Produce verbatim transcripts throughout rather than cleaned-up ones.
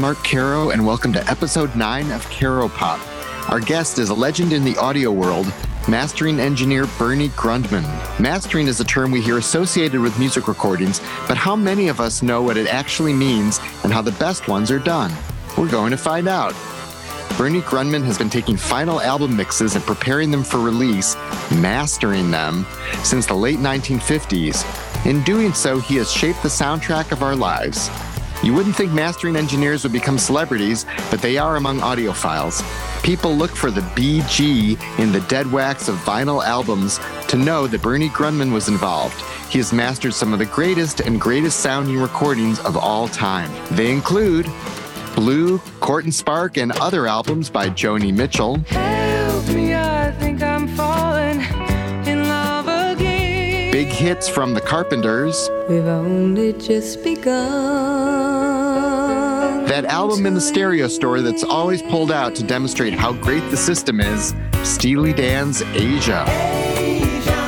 Mark Caro, and welcome to episode nine of CaroPop. Our guest is a legend in the audio world, mastering engineer Bernie Grundman. Mastering is a term we hear associated with music recordings, but how many of us know what it actually means and how the best ones are done? We're going to find out. Bernie Grundman has been taking final album mixes and preparing them for release, mastering them, since the late nineteen fifties. In doing so, he has shaped the soundtrack of our lives. You wouldn't think mastering engineers would become celebrities, but they are among audiophiles. People look for the B G in the dead wax of vinyl albums to know that Bernie Grundman was involved. He has mastered some of the greatest and greatest sounding recordings of all time. They include Blue, Court and Spark, and other albums by Joni Mitchell. Help me, I think I'm falling in love again. Big hits from The Carpenters. We've only just begun. That album in the stereo store that's always pulled out to demonstrate how great the system is, Steely Dan's Asia. Asia,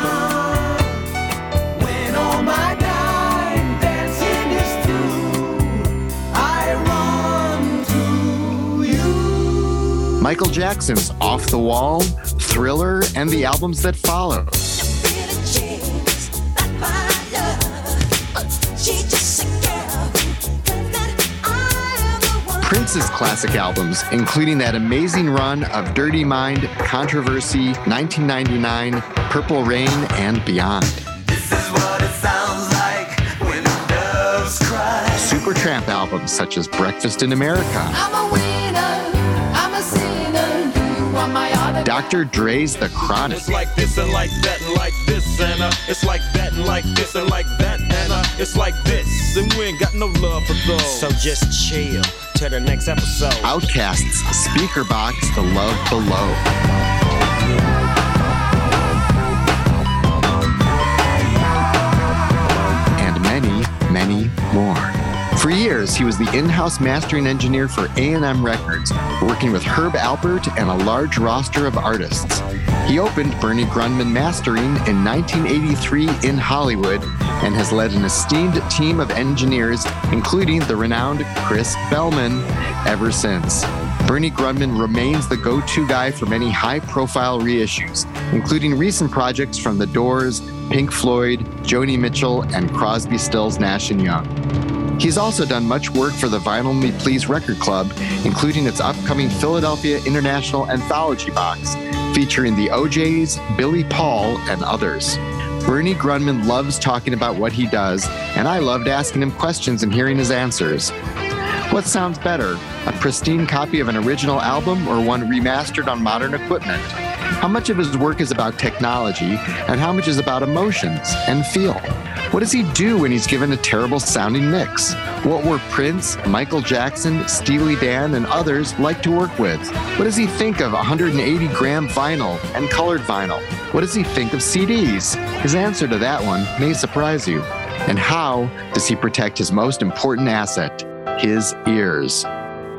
when all my time dancing is through, I run to you. Michael Jackson's Off the Wall, Thriller, and the albums that follow. Prince's classic albums, including that amazing run of Dirty Mind, Controversy, nineteen ninety-nine, Purple Rain, and beyond. This is what it sounds like when doves cry. Supertramp albums such as Breakfast in America. I'm a winner, I'm a sinner, do you want my autograph? Doctor Dre's The Chronic. It's like this and like that and like this and uh, it's like that and like this and like that and uh, it's like this and we ain't got no love for those. So just chill. To the next episode. Outkast's Speaker Box, The Love Below. And many, many more. For years, he was the in-house mastering engineer for A and M Records, working with Herb Alpert and a large roster of artists. He opened Bernie Grundman Mastering in nineteen eighty-three in Hollywood, and has led an esteemed team of engineers, including the renowned Chris Bellman, ever since. Bernie Grundman remains the go-to guy for many high-profile reissues, including recent projects from The Doors, Pink Floyd, Joni Mitchell, and Crosby, Stills, Nash and Young. He's also done much work for the Vinyl Me Please record club, including its upcoming Philadelphia International Anthology box, featuring the O Js, Billy Paul, and others. Bernie Grundman loves talking about what he does, and I loved asking him questions and hearing his answers. What sounds better, a pristine copy of an original album or one remastered on modern equipment? How much of his work is about technology, and how much is about emotions and feel? What does he do when he's given a terrible sounding mix? What were Prince, Michael Jackson, Steely Dan, and others like to work with? What does he think of one hundred eighty gram vinyl and colored vinyl? What does he think of C Ds? His answer to that one may surprise you. And how does he protect his most important asset, his ears?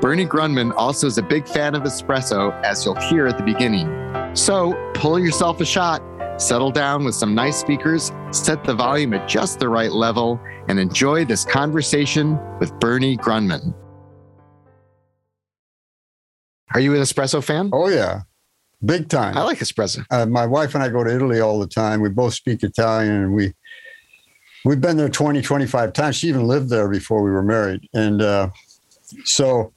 Bernie Grundman also is a big fan of espresso, as you'll hear at the beginning. So pull yourself a shot, settle down with some nice speakers, set the volume at just the right level, and enjoy this conversation with Bernie Grundman. Are you an espresso fan? Oh, yeah. Big time. I like espresso. Uh, my wife and I go to Italy all the time. We both speak Italian, and we, we've been there twenty, twenty-five times. She even lived there before we were married. And uh, so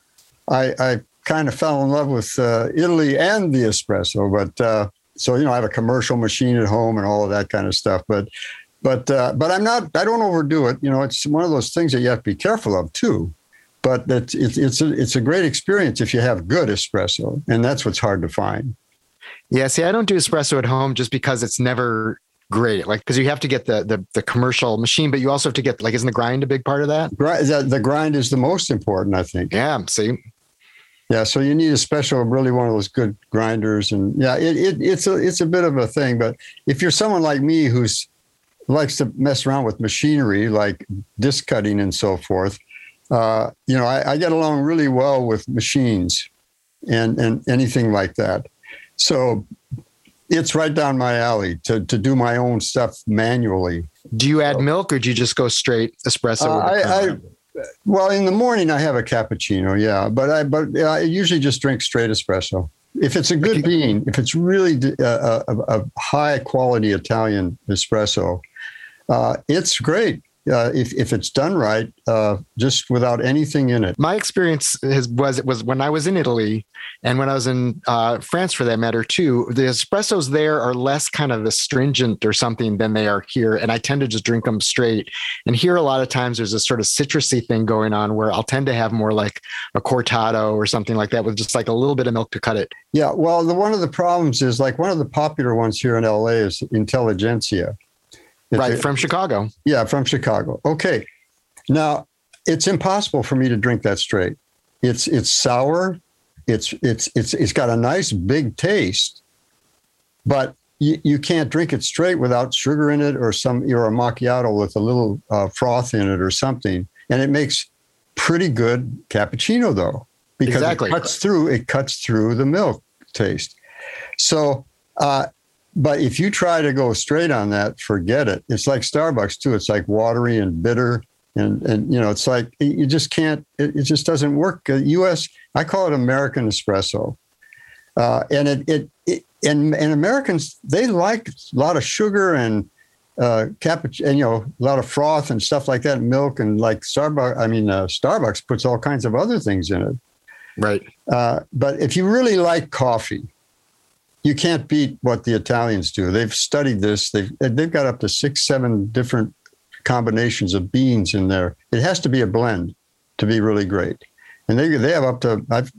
I, I kind of fell in love with uh, Italy and the espresso, but... Uh, So, you know, I have a commercial machine at home and all of that kind of stuff. But but uh, but I'm not I don't overdo it. You know, it's one of those things that you have to be careful of, too. But it's it's it's a, it's a great experience if you have good espresso. And that's what's hard to find. Yeah. See, I don't do espresso at home just because it's never great, like because you have to get the, the the commercial machine, but you also have to get like isn't the grind a big part of that? The, the grind is the most important, I think. Yeah. See. Yeah, so you need a special, really one of those good grinders, and yeah, it, it it's a it's a bit of a thing. But if you're someone like me who's likes to mess around with machinery like disc cutting and so forth, uh, you know, I, I get along really well with machines and and anything like that. So it's right down my alley to to do my own stuff manually. Do you add milk or do you just go straight espresso? Uh, I, I Well, in the morning I have a cappuccino, yeah, but I but yeah, I usually just drink straight espresso. If it's a good bean, if it's really a, a, a high quality Italian espresso, uh, it's great. Uh, if if it's done right, uh, just without anything in it. My experience has, was was when I was in Italy, and when I was in uh, France for that matter too. The espressos there are less kind of astringent or something than they are here, and I tend to just drink them straight. And here, a lot of times, there's a sort of citrusy thing going on where I'll tend to have more like a cortado or something like that with just like a little bit of milk to cut it. Yeah, well, the, one of the problems is like one of the popular ones here in L A is Intelligentsia. If right, it, from Chicago. Yeah, from Chicago. Okay. Now, it's impossible for me to drink that straight. It's it's sour. It's it's it's it's got a nice big taste, but you, you can't drink it straight without sugar in it or some or a macchiato with a little uh, froth in it or something. And it makes pretty good cappuccino though, because exactly. it cuts through it cuts through the milk taste. So. Uh, But if you try to go straight on that, forget it. It's like Starbucks too. It's like watery and bitter, and and you know, it's like you just can't. It, it just doesn't work. U S I call it American espresso, uh, and it, it it and and Americans, they like a lot of sugar and uh, cappuccino, and you know, a lot of froth and stuff like that, milk and like Starbucks. I mean, uh, Starbucks puts all kinds of other things in it, right? Uh, but if you really like coffee, you can't beat what the Italians do. They've studied this. They've they've got up to six, seven different combinations of beans in there. It has to be a blend to be really great. And they they have up to I've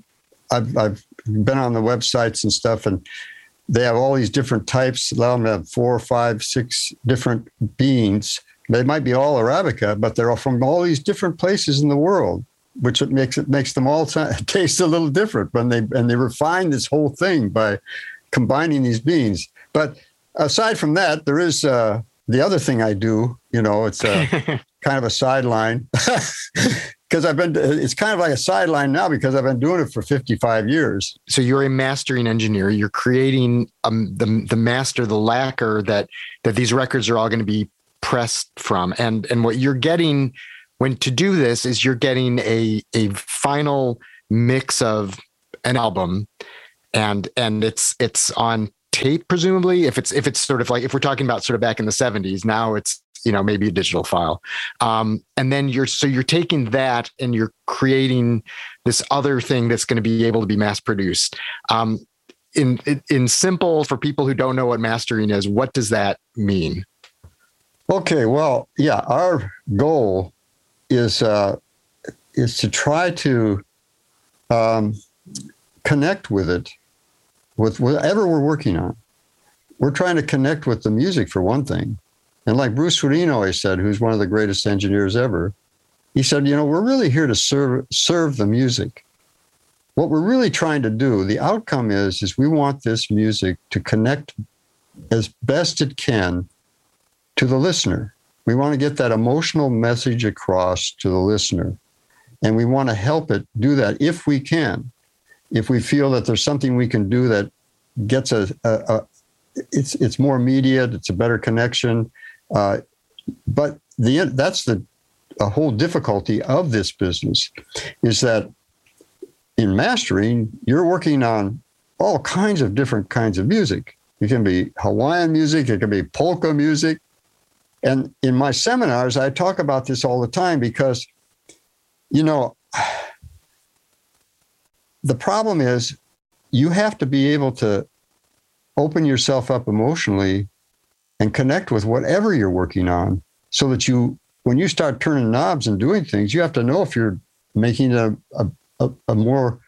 I've, I've been on the websites and stuff, and they have all these different types. Allow them to have four, five, six different beans. They might be all Arabica, but they're all from all these different places in the world, which it makes it makes them all t- taste a little different. When they and they refine this whole thing by combining these beans. But aside from that, there is uh, the other thing I do, you know, it's a, kind of a sideline because I've been, it's kind of like a sideline now because I've been doing it for fifty-five years. So you're a mastering engineer. You're creating um, the, the master, the lacquer that, that these records are all going to be pressed from. And, and what you're getting when to do this is you're getting a, a final mix of an album. And and it's it's on tape, presumably, if it's if it's sort of like if we're talking about sort of back in the seventies, now it's, you know, maybe a digital file. Um, and then you're so you're taking that and you're creating this other thing that's going to be able to be mass produced. Um, in, in in simple, for people who don't know what mastering is, what does that mean? Okay, well, yeah, our goal is uh, is to try to um, connect with it. With whatever we're working on, we're trying to connect with the music for one thing. And like Bruce Swedien always said, who's one of the greatest engineers ever, he said, you know, we're really here to serve serve the music. What we're really trying to do, the outcome is, is we want this music to connect as best it can to the listener. We want to get that emotional message across to the listener. And we want to help it do that if we can. If we feel that there's something we can do that gets a, a, a it's it's more immediate, it's a better connection. Uh, but the that's the a whole difficulty of this business is that in mastering, you're working on all kinds of different kinds of music. It can be Hawaiian music, it can be polka music. And in my seminars, I talk about this all the time because, you know, the problem is you have to be able to open yourself up emotionally and connect with whatever you're working on so that you, when you start turning knobs and doing things, you have to know if you're making a, a, a more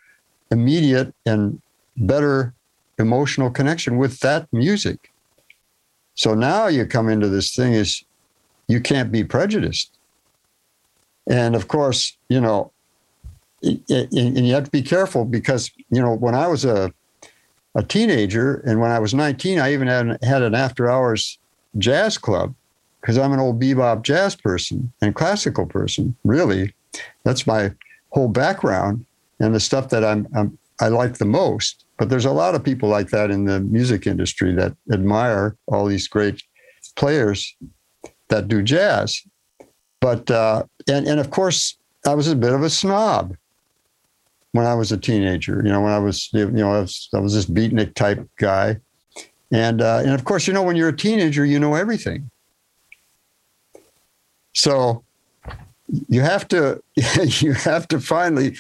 immediate and better emotional connection with that music. So now you come into this thing is you can't be prejudiced. And of course, you know, and you have to be careful because, you know, when I was a a teenager and when I was nineteen, I even had, had an after hours jazz club because I'm an old bebop jazz person and classical person. Really, that's my whole background and the stuff that I'm, I'm I like the most. But there's a lot of people like that in the music industry that admire all these great players that do jazz. But uh, and and of course, I was a bit of a snob when I was a teenager. You know, when I was, you know, I was, I was this beatnik type guy. And, uh, and of course, you know, when you're a teenager, you know everything. So you have to, you have to finally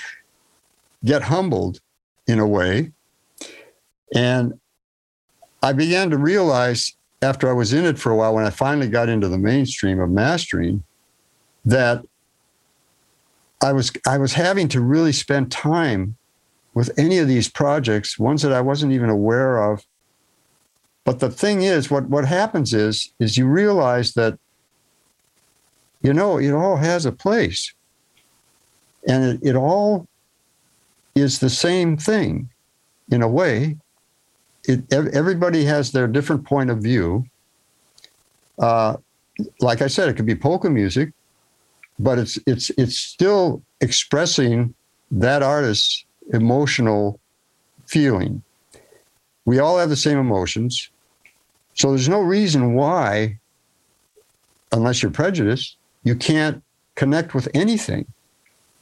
get humbled in a way. And I began to realize after I was in it for a while, when I finally got into the mainstream of mastering, that I was, I was having to really spend time with any of these projects, ones that I wasn't even aware of. But the thing is, what, what happens is, is you realize that, you know, it all has a place, and it, it all is the same thing in a way. It, everybody has their different point of view. Uh, like I said, it could be polka music, but it's it's it's still expressing that artist's emotional feeling. We all have the same emotions, so there's no reason why, unless you're prejudiced, you can't connect with anything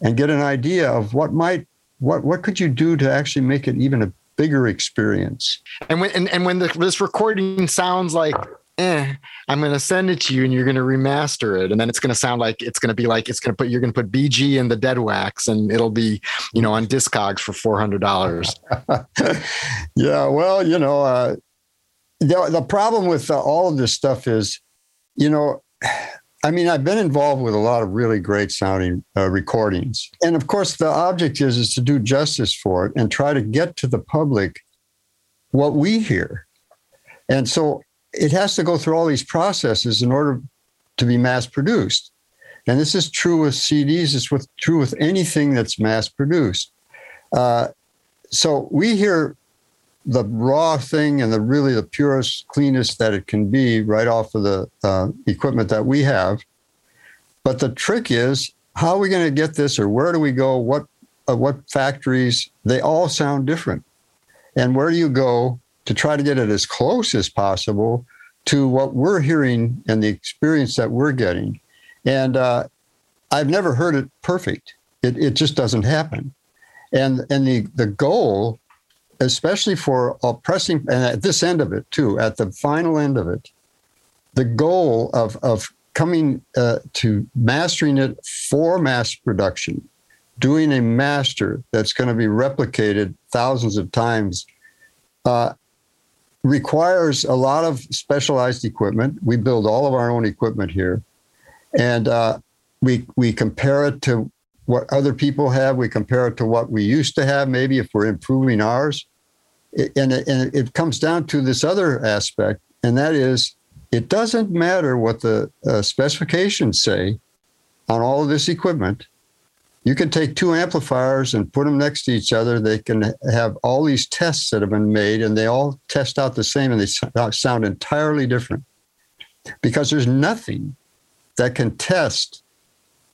and get an idea of what might what what could you do to actually make it even a bigger experience. And when and, and when the, this recording sounds like, eh, I'm going to send it to you and you're going to remaster it. And then it's going to sound like it's going to be like, it's going to put, you're going to put B G in the dead wax and it'll be, you know, on Discogs for four hundred dollars. Yeah. Well, you know, uh, the, the problem with uh, all of this stuff is, you know, I mean, I've been involved with a lot of really great sounding uh, recordings. And of course, the object is, is to do justice for it and try to get to the public what we hear. And so it has to go through all these processes in order to be mass produced. And this is true with C Ds. It's with, true with anything that's mass produced. Uh, so we hear the raw thing and the really the purest, cleanest that it can be right off of the uh, equipment that we have. But the trick is, how are we going to get this, or where do we go? What, uh, what factories? They all sound different. And where do you go to try to get it as close as possible to what we're hearing and the experience that we're getting? And uh, I've never heard it perfect. It, it just doesn't happen. And and the, the goal, especially for a pressing, and at this end of it too, at the final end of it, the goal of, of coming uh, to mastering it for mass production, doing a master that's going to be replicated thousands of times, uh, requires a lot of specialized equipment. We build all of our own equipment here, and uh, we we compare it to what other people have. We compare it to what we used to have, maybe if we're improving ours. It, and, it, and it comes down to this other aspect, and that is, it doesn't matter what the uh, specifications say on all of this equipment. You can take two amplifiers and put them next to each other. They can have all these tests that have been made, and they all test out the same, and they sound entirely different, because there's nothing that can test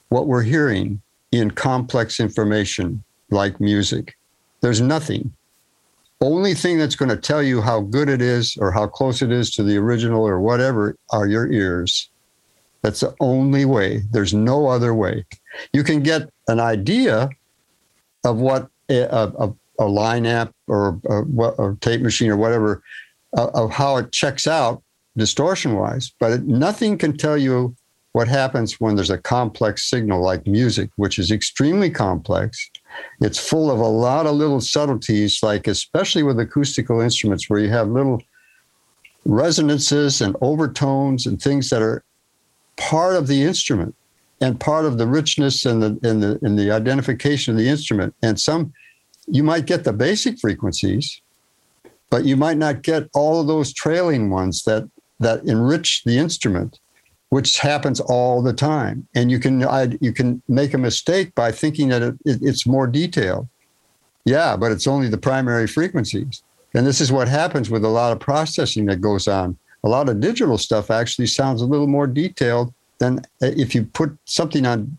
what we're hearing in complex information like music. There's nothing. Only thing that's going to tell you how good it is or how close it is to the original or whatever are your ears. That's the only way. There's no other way. You can get an idea of what a, a, a line amp or a, a tape machine or whatever, uh, of how it checks out distortion-wise, but it, nothing can tell you what happens when there's a complex signal like music, which is extremely complex. It's full of a lot of little subtleties, like especially with acoustical instruments where you have little resonances and overtones and things that are part of the instrument and part of the richness and the and the and the identification of the instrument. And some, you might get the basic frequencies, but you might not get all of those trailing ones that that enrich the instrument, which happens all the time. And you can I, you can make a mistake by thinking that it, it, it's more detailed. Yeah, but it's only the primary frequencies. And this is what happens with a lot of processing that goes on. A lot of digital stuff actually sounds a little more detailed than if you put something on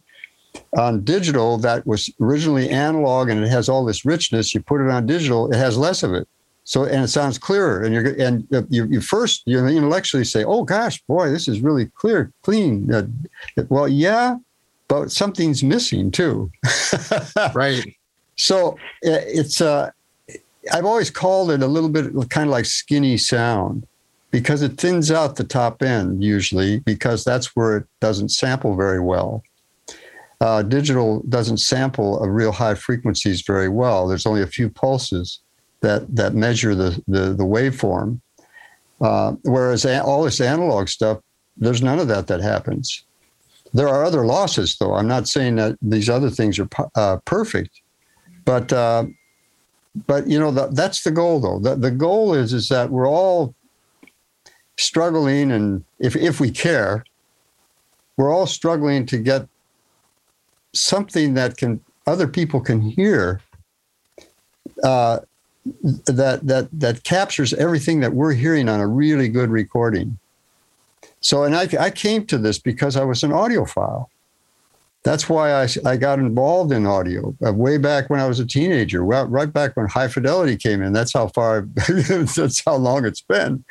on digital that was originally analog and it has all this richness. You put it on digital, it has less of it. So, and it sounds clearer. And you're and you, you first you intellectually say, "Oh gosh, boy, this is really clear, clean." Well, yeah, but something's missing too. Right. So it's uh, I've always called it a little bit kind of like skinny sound, because it thins out the top end usually, because that's where it doesn't sample very well. Uh, digital doesn't sample a real high frequencies very well. There's only a few pulses that that measure the the, the waveform. Uh, whereas a- all this analog stuff, there's none of that that happens. There are other losses, though. I'm not saying that these other things are uh, perfect, but uh, but you know the, that's the goal, though. The, the goal is is that we're all struggling, and if if we care, we're all struggling to get something that can other people can hear. Uh, that that that captures everything that we're hearing on a really good recording. So, and I, I came to this because I was an audiophile. That's why I, I got involved in audio uh, way back when I was a teenager, right, right back when High Fidelity came in. That's how far, that's how long it's been.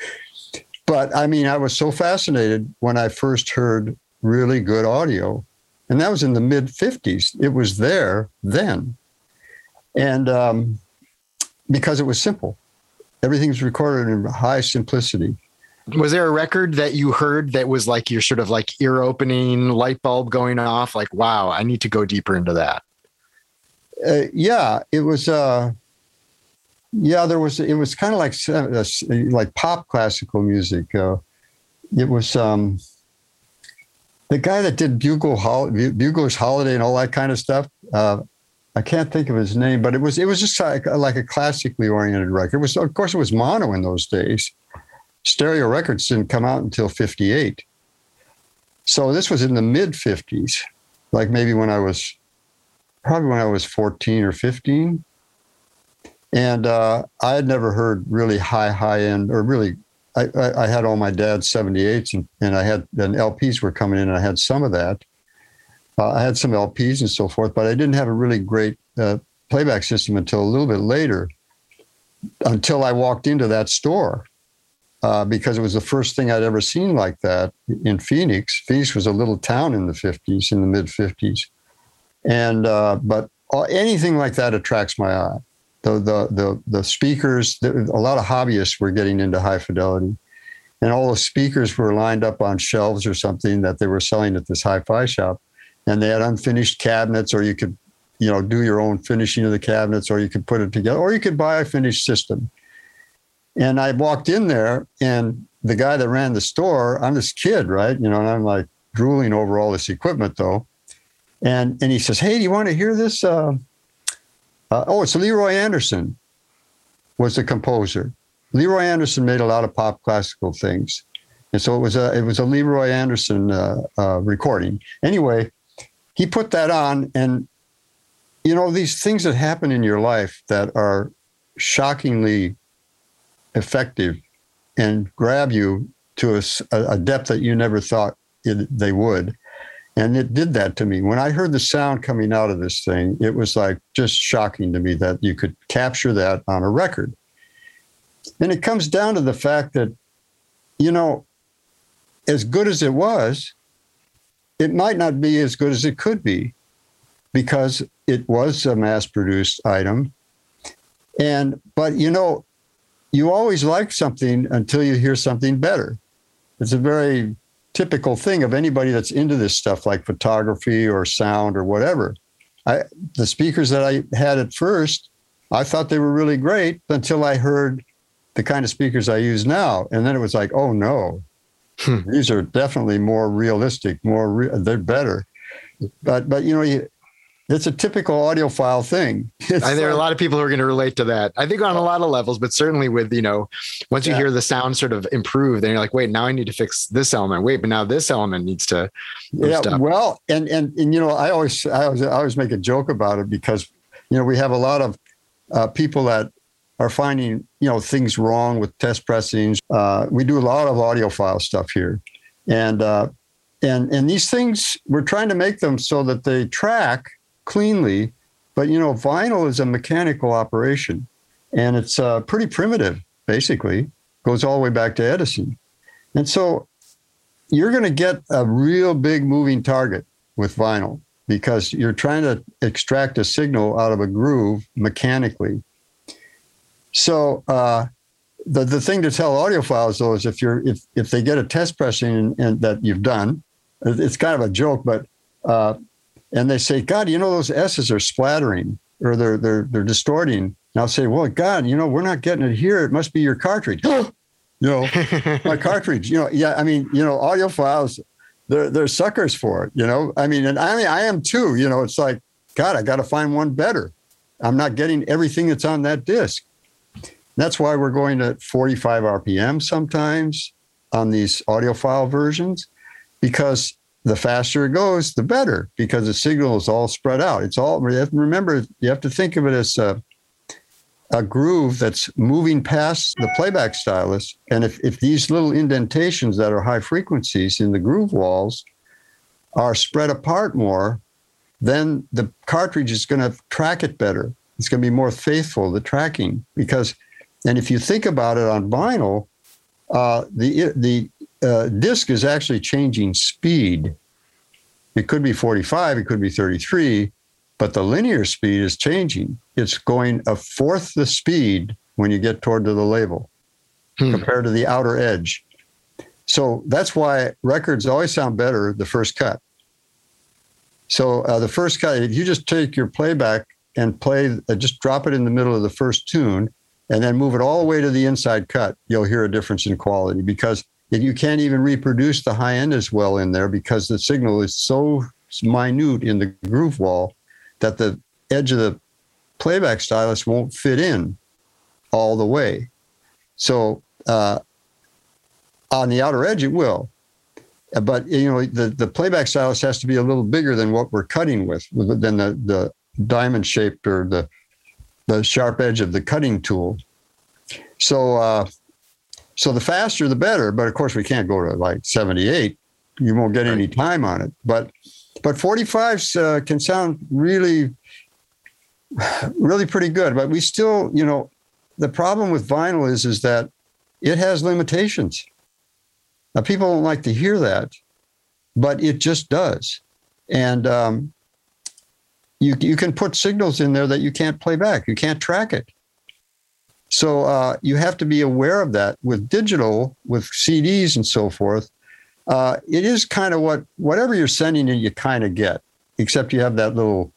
But I mean, I was so fascinated when I first heard really good audio, and that was in the mid fifties. It was there then. And, um, because it was simple. Everything's recorded in high simplicity. Was there a record that you heard that was like your sort of like ear opening light bulb going off? Like, wow, I need to go deeper into that. Uh, yeah, it was. Uh, yeah, there was. It was kind of like uh, like pop classical music. Uh, it was um, the guy that did Bugle Hol- Bugler's Holiday and all that kind of stuff. Uh, I can't think of his name, but it was it was just like, like a classically oriented record. It was, of course, it was mono in those days. Stereo records didn't come out until fifty-eight. So this was in the mid-fifties, like maybe when I was, probably when I was fourteen or fifteen. And uh, I had never heard really high, high-end, or really, I, I, I had all my dad's seventy-eights, and, and I had, and L Ps were coming in, and I had some of that. Uh, I had some L Ps and so forth, but I didn't have a really great uh, playback system until a little bit later, until I walked into that store, uh, because it was the first thing I'd ever seen like that in Phoenix. Phoenix was a little town in the fifties, in the mid-fifties. And uh, but anything like that attracts my eye. The, the, the, the speakers, the, a lot of hobbyists were getting into High Fidelity. And all the speakers were lined up on shelves or something that they were selling at this hi-fi shop. And they had unfinished cabinets, or you could, you know, do your own finishing of the cabinets, or you could put it together, or you could buy a finished system. And I walked in there, and the guy that ran the store, I'm this kid, right? You know, and I'm like drooling over all this equipment, though. And and he says, "Hey, do you want to hear this? Uh, uh, oh, it's Leroy Anderson was the composer. Leroy Anderson made a lot of pop classical things, and so it was a it was a Leroy Anderson uh, uh, recording. Anyway." He put that on, and, you know, these things that happen in your life that are shockingly effective and grab you to a, a depth that you never thought it, they would. And it did that to me. When I heard the sound coming out of this thing, it was like just shocking to me that you could capture that on a record. And it comes down to the fact that, you know, as good as it was, it might not be as good as it could be, because it was a mass-produced item. And but, you know, you always like something until you hear something better. It's a very typical thing of anybody that's into this stuff, like photography or sound or whatever. I, the speakers that I had at first, I thought they were really great until I heard the kind of speakers I use now. And then it was like, oh, no. Hmm. These are definitely more realistic, more re- they're better. But, but you know, you, it's a typical audiophile thing. It's I, there like, are a lot of people who are going to relate to that, I think, on a lot of levels, but certainly with, you know, once yeah. you hear the sound sort of improve, then you're like, wait, now I need to fix this element. Wait, but now this element needs to. Yeah, up. Well, and, and, and, you know, I always, I always, I always make a joke about it, because, you know, we have a lot of uh, people that are finding, you know, things wrong with test pressings. Uh, we do a lot of audiophile stuff here. And, uh, and, and these things, we're trying to make them so that they track cleanly. But, you know, vinyl is a mechanical operation, and it's uh, pretty primitive, basically. Goes all the way back to Edison. And so you're going to get a real big moving target with vinyl because you're trying to extract a signal out of a groove mechanically. So uh, the the thing to tell audiophiles though is if you're if if they get a test pressing and, and that you've done, it's kind of a joke, but uh, and they say, God, you know those S's are splattering or they're they're they're distorting. And I'll say, well, God, you know we're not getting it here. It must be your cartridge. You know, my cartridge, you know, yeah, I mean, you know, audiophiles, they're, they're suckers for it, you know, I mean, and I mean, I am too, you know, it's like, God, I got to find one better. I'm not getting everything that's on that disc. That's why we're going to forty-five R P M sometimes on these audiophile versions, because the faster it goes, the better, because the signal is all spread out. It's all, you have to remember, you have to think of it as a, a groove that's moving past the playback stylus. And if, if these little indentations that are high frequencies in the groove walls are spread apart more, then the cartridge is going to track it better. It's going to be more faithful, the tracking. Because, and if you think about it on vinyl, uh, the, the uh, disc is actually changing speed. It could be forty-five, it could be thirty-three, but the linear speed is changing. It's going a fourth the speed when you get toward to the label hmm. compared to the outer edge. So that's why records always sound better the first cut. So uh, the first cut, if you just take your playback and play, uh, just drop it in the middle of the first tune and then move it all the way to the inside cut, you'll hear a difference in quality because you can't even reproduce the high end as well in there because the signal is so minute in the groove wall that the edge of the playback stylus won't fit in all the way. So uh, on the outer edge, it will. But, you know, the, the playback stylus has to be a little bigger than what we're cutting with, than the, the diamond shaped or the the sharp edge of the cutting tool. So uh, so the faster, the better. But, of course, we can't go to like seventy-eight. You won't get any time on it. But, but forty-fives uh, can sound really... really pretty good, but we still, you know, the problem with vinyl is, is that it has limitations. Now, people don't like to hear that, but it just does. And um, you you can put signals in there that you can't play back. You can't track it. So uh, you have to be aware of that. With digital, with C Ds and so forth, uh, it is kind of what, whatever you're sending in, you kind of get, except you have that little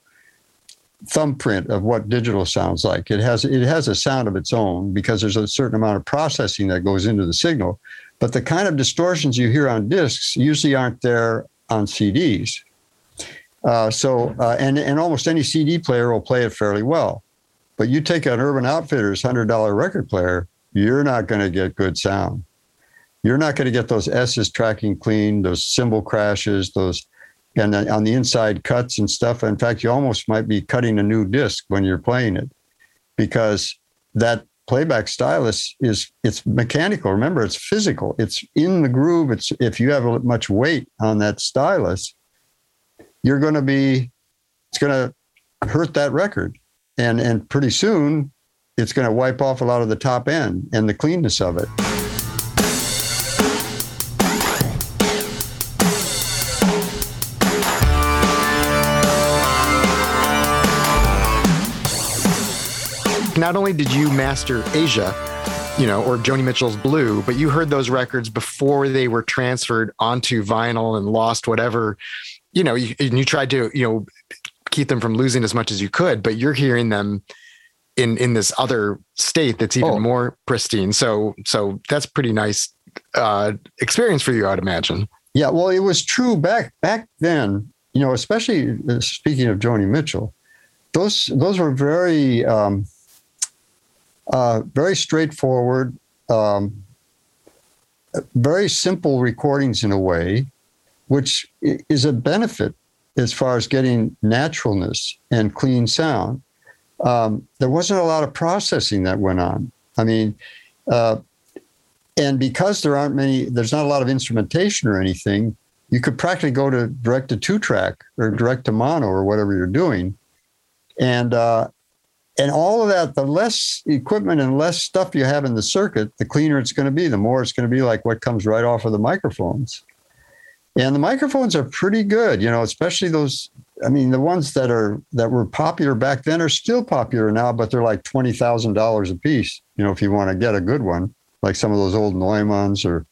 thumbprint of what digital sounds like. It has it has a sound of its own because there's a certain amount of processing that goes into the signal. But the kind of distortions you hear on discs usually aren't there on C Ds. Uh, so uh, and, and almost any C D player will play it fairly well. But you take an Urban Outfitters one hundred dollars record player, you're not going to get good sound. You're not going to get those S's tracking clean, those cymbal crashes, those... and on the inside cuts and stuff. In fact, you almost might be cutting a new disc when you're playing it because that playback stylus is, it's mechanical. Remember, it's physical. It's in the groove. It's if you have much weight on that stylus, you're going to be, it's going to hurt that record. And, and pretty soon, it's going to wipe off a lot of the top end and the cleanness of it. Not only did you master Asia, you know, or Joni Mitchell's Blue, but you heard those records before they were transferred onto vinyl and lost whatever, you know, you, and you tried to, you know, keep them from losing as much as you could, but you're hearing them in, in this other state that's even oh. more pristine. So, so that's pretty nice uh, experience for you, I'd imagine. Yeah. Well, it was true back, back then, you know, especially uh, speaking of Joni Mitchell, those, those were very, um, Uh, very straightforward, um, very simple recordings in a way, which is a benefit as far as getting naturalness and clean sound. Um, there wasn't a lot of processing that went on. I mean, uh, and because there aren't many, there's not a lot of instrumentation or anything, you could practically go to direct to two track or direct to mono or whatever you're doing. And, uh, And all of that, the less equipment and less stuff you have in the circuit, the cleaner it's going to be, the more it's going to be like what comes right off of the microphones. And the microphones are pretty good, you know, especially those, I mean, the ones that are that were popular back then are still popular now, but they're like twenty thousand dollars a piece, you know, if you want to get a good one, like some of those old Neumanns or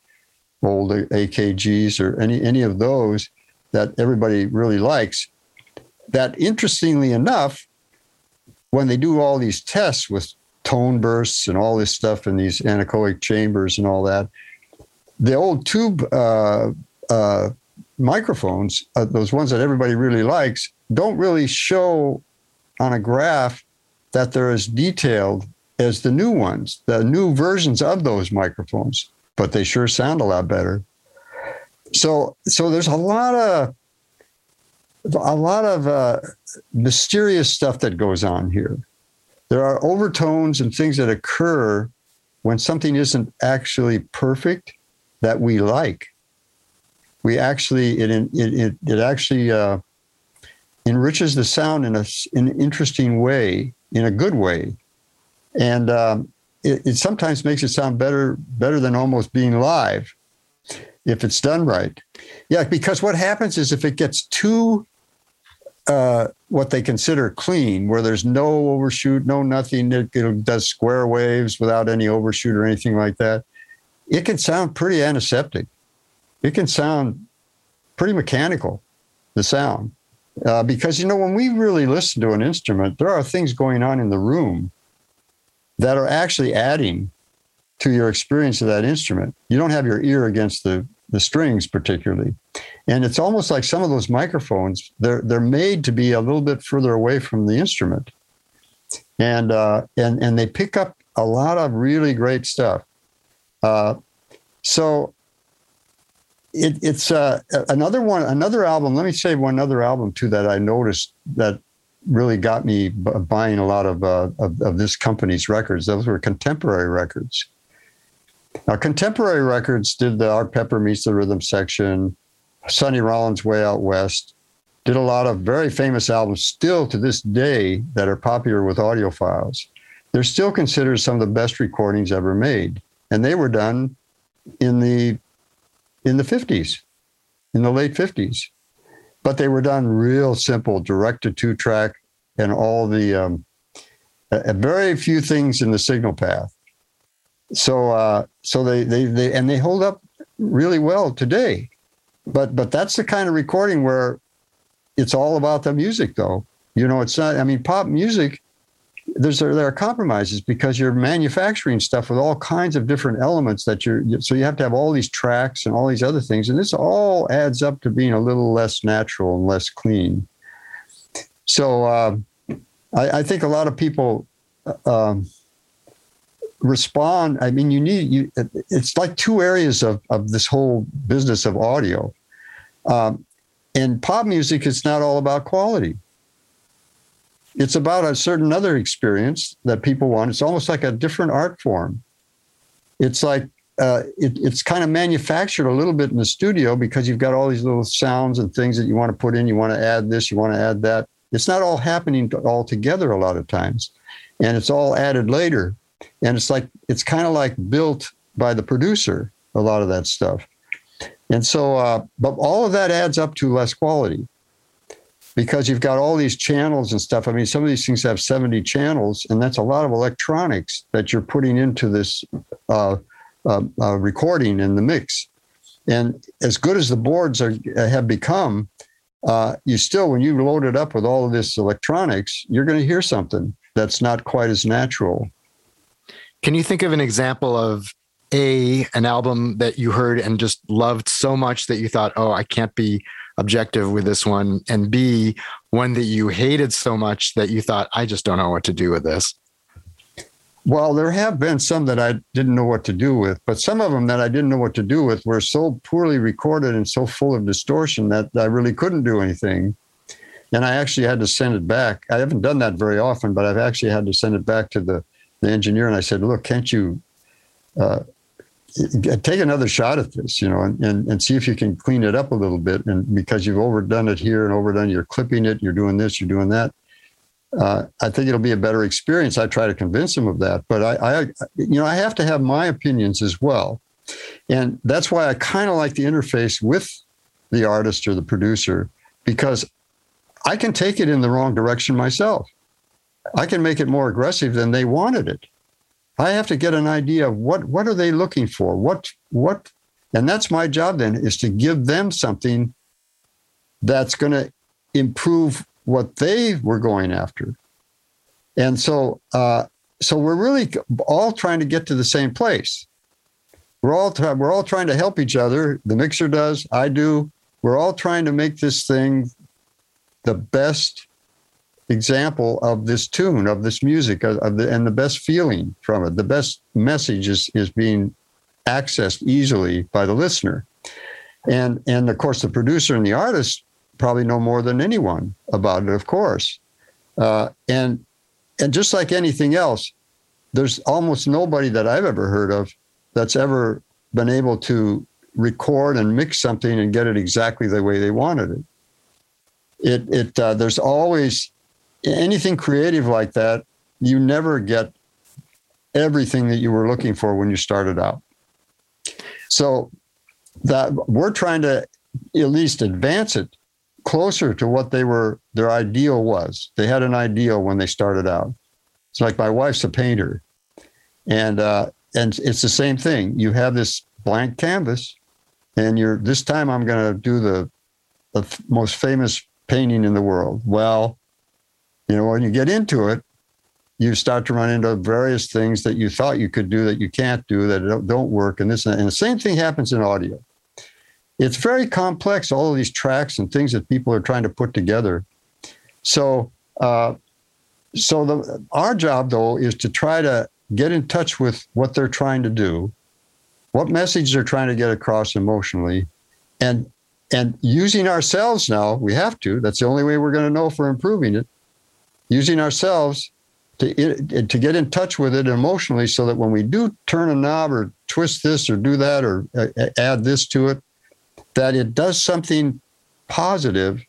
old A K Gs or any any of those that everybody really likes. That, interestingly enough, when they do all these tests with tone bursts and all this stuff in these anechoic chambers and all that, the old tube uh, uh, microphones, uh, those ones that everybody really likes, don't really show on a graph that they're as detailed as the new ones, the new versions of those microphones, but they sure sound a lot better. So, so there's a lot of a lot of uh, mysterious stuff that goes on here. There are overtones and things that occur when something isn't actually perfect that we like. We actually it it it, it actually uh, enriches the sound in a in an interesting way, in a good way, and um, it, it sometimes makes it sound better better than almost being live, if it's done right. Yeah, because what happens is if it gets too uh, what they consider clean, where there's no overshoot, no nothing, it, it does square waves without any overshoot or anything like that, it can sound pretty antiseptic. It can sound pretty mechanical, the sound. Uh, because, you know, when we really listen to an instrument, there are things going on in the room that are actually adding to your experience of that instrument. You don't have your ear against the the strings particularly. And it's almost like some of those microphones, they're they're made to be a little bit further away from the instrument. And uh, and and they pick up a lot of really great stuff. Uh, so it, it's uh, another one, another album. Let me say one other album too that I noticed that really got me b- buying a lot of, uh, of of this company's records. Those were Contemporary Records. Now, Contemporary Records did the Art Pepper Meets the Rhythm section, Sonny Rollins' Way Out West, did a lot of very famous albums still to this day that are popular with audiophiles. They're still considered some of the best recordings ever made. And they were done in the in the fifties, in the late fifties. But they were done real simple, direct to two track, and all the um, a, a very few things in the signal path. So, uh, so they, they, they, and they hold up really well today, but, but that's the kind of recording where it's all about the music though. You know, it's not, I mean, pop music, there's, there are compromises because you're manufacturing stuff with all kinds of different elements that you're, so you have to have all these tracks and all these other things. And this all adds up to being a little less natural and less clean. So, uh, I, I think a lot of people, um, respond. I mean, you need, you, it's like two areas of, of this whole business of audio. Um, and pop music, it's not all about quality. It's about a certain other experience that people want. It's almost like a different art form. It's like, uh, it, it's kind of manufactured a little bit in the studio because you've got all these little sounds and things that you want to put in. You want to add this, you want to add that. It's not all happening all together a lot of times. And it's all added later. And it's like, it's kind of like built by the producer, a lot of that stuff. And so, uh, but all of that adds up to less quality because you've got all these channels and stuff. I mean, some of these things have seventy channels, and that's a lot of electronics that you're putting into this uh, uh, uh, recording and the mix. And as good as the boards are, have become, uh, you still, when you load it up with all of this electronics, you're going to hear something that's not quite as natural. Can you think of an example of a an album that you heard and just loved so much that you thought, oh, I can't be objective with this one, and B, one that you hated so much that you thought, I just don't know what to do with this? Well, there have been some that I didn't know what to do with, but some of them that I didn't know what to do with were so poorly recorded and so full of distortion that I really couldn't do anything. And I actually had to send it back. I haven't done that very often, but I've actually had to send it back to the the engineer, and I said, look, can't you uh, take another shot at this, you know, and, and, and see if you can clean it up a little bit. And because you've overdone it here and overdone, you're clipping it, you're doing this, you're doing that. Uh, I think it'll be a better experience. I try to convince him of that, but I, I, you know, I have to have my opinions as well. And that's why I kind of like the interface with the artist or the producer, because I can take it in the wrong direction myself. I can make it more aggressive than they wanted it. I have to get an idea of what what are they looking for? What what and that's my job then, is to give them something that's going to improve what they were going after. And so uh, so we're really all trying to get to the same place. We're all tra- we're all trying to help each other. The mixer does, I do. We're all trying to make this thing the best example of this tune, of this music, of, of the, and the best feeling from it. The best message is, is being accessed easily by the listener. And, and of course, the producer and the artist probably know more than anyone about it, of course. Uh, and, and just like anything else, there's almost nobody that I've ever heard of that's ever been able to record and mix something and get it exactly the way they wanted it. It, it, uh, there's always anything creative like that. You never get everything that you were looking for when you started out. So that we're trying to at least advance it closer to what they were, their ideal was. They had an ideal when they started out. It's like my wife's a painter, and uh, and it's the same thing. You have this blank canvas, and you're this time I'm going to do the, the most famous painting in the world. Well, you know, when you get into it, you start to run into various things that you thought you could do that you can't do, that don't, don't work, and this and that. And the same thing happens in audio. It's very complex, all of these tracks and things that people are trying to put together. So, uh, so the, our job, though, is to try to get in touch with what they're trying to do, what message they're trying to get across emotionally, and and using ourselves now, we have to, that's the only way we're going to know for improving it, using ourselves to to get in touch with it emotionally, so that when we do turn a knob or twist this or do that or add this to it, that it does something positive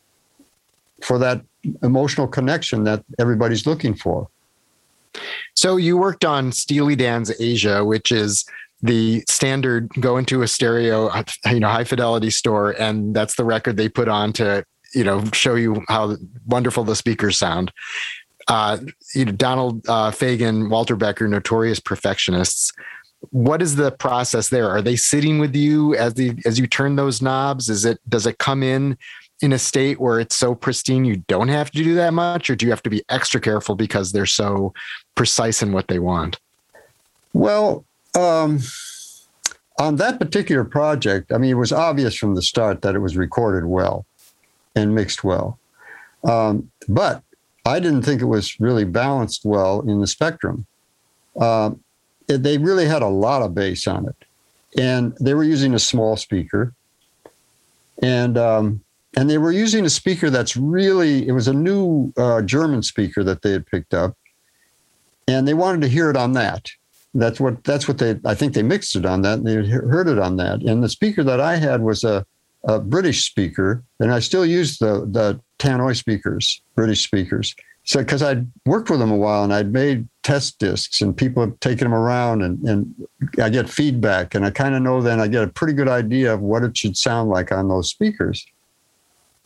for that emotional connection that everybody's looking for. So you worked on Steely Dan's Asia, which is the standard, go into a stereo, you know, high fidelity store, and that's the record they put on to, you know, show you how wonderful the speakers sound. Uh, you know, Donald uh, Fagen, Walter Becker, notorious perfectionists. What is the process there? Are they sitting with you as the as you turn those knobs? Is it does it come in in a state where it's so pristine you don't have to do that much, or do you have to be extra careful because they're so precise in what they want? Well, um, on that particular project, I mean, it was obvious from the start that it was recorded well and mixed well, um, but I didn't think it was really balanced well in the spectrum. Uh, it, they really had a lot of bass on it, and they were using a small speaker, and um, and they were using a speaker that's really, it was a new uh, German speaker that they had picked up, and they wanted to hear it on that. That's what that's what they I think they mixed it on that, and they heard it on that. And the speaker that I had was a, a British speaker, and I still use the the. Tannoy speakers, British speakers. So, because I'd worked with them a while and I'd made test discs and people have taken them around, and, and I get feedback, and I kind of know then I get a pretty good idea of what it should sound like on those speakers.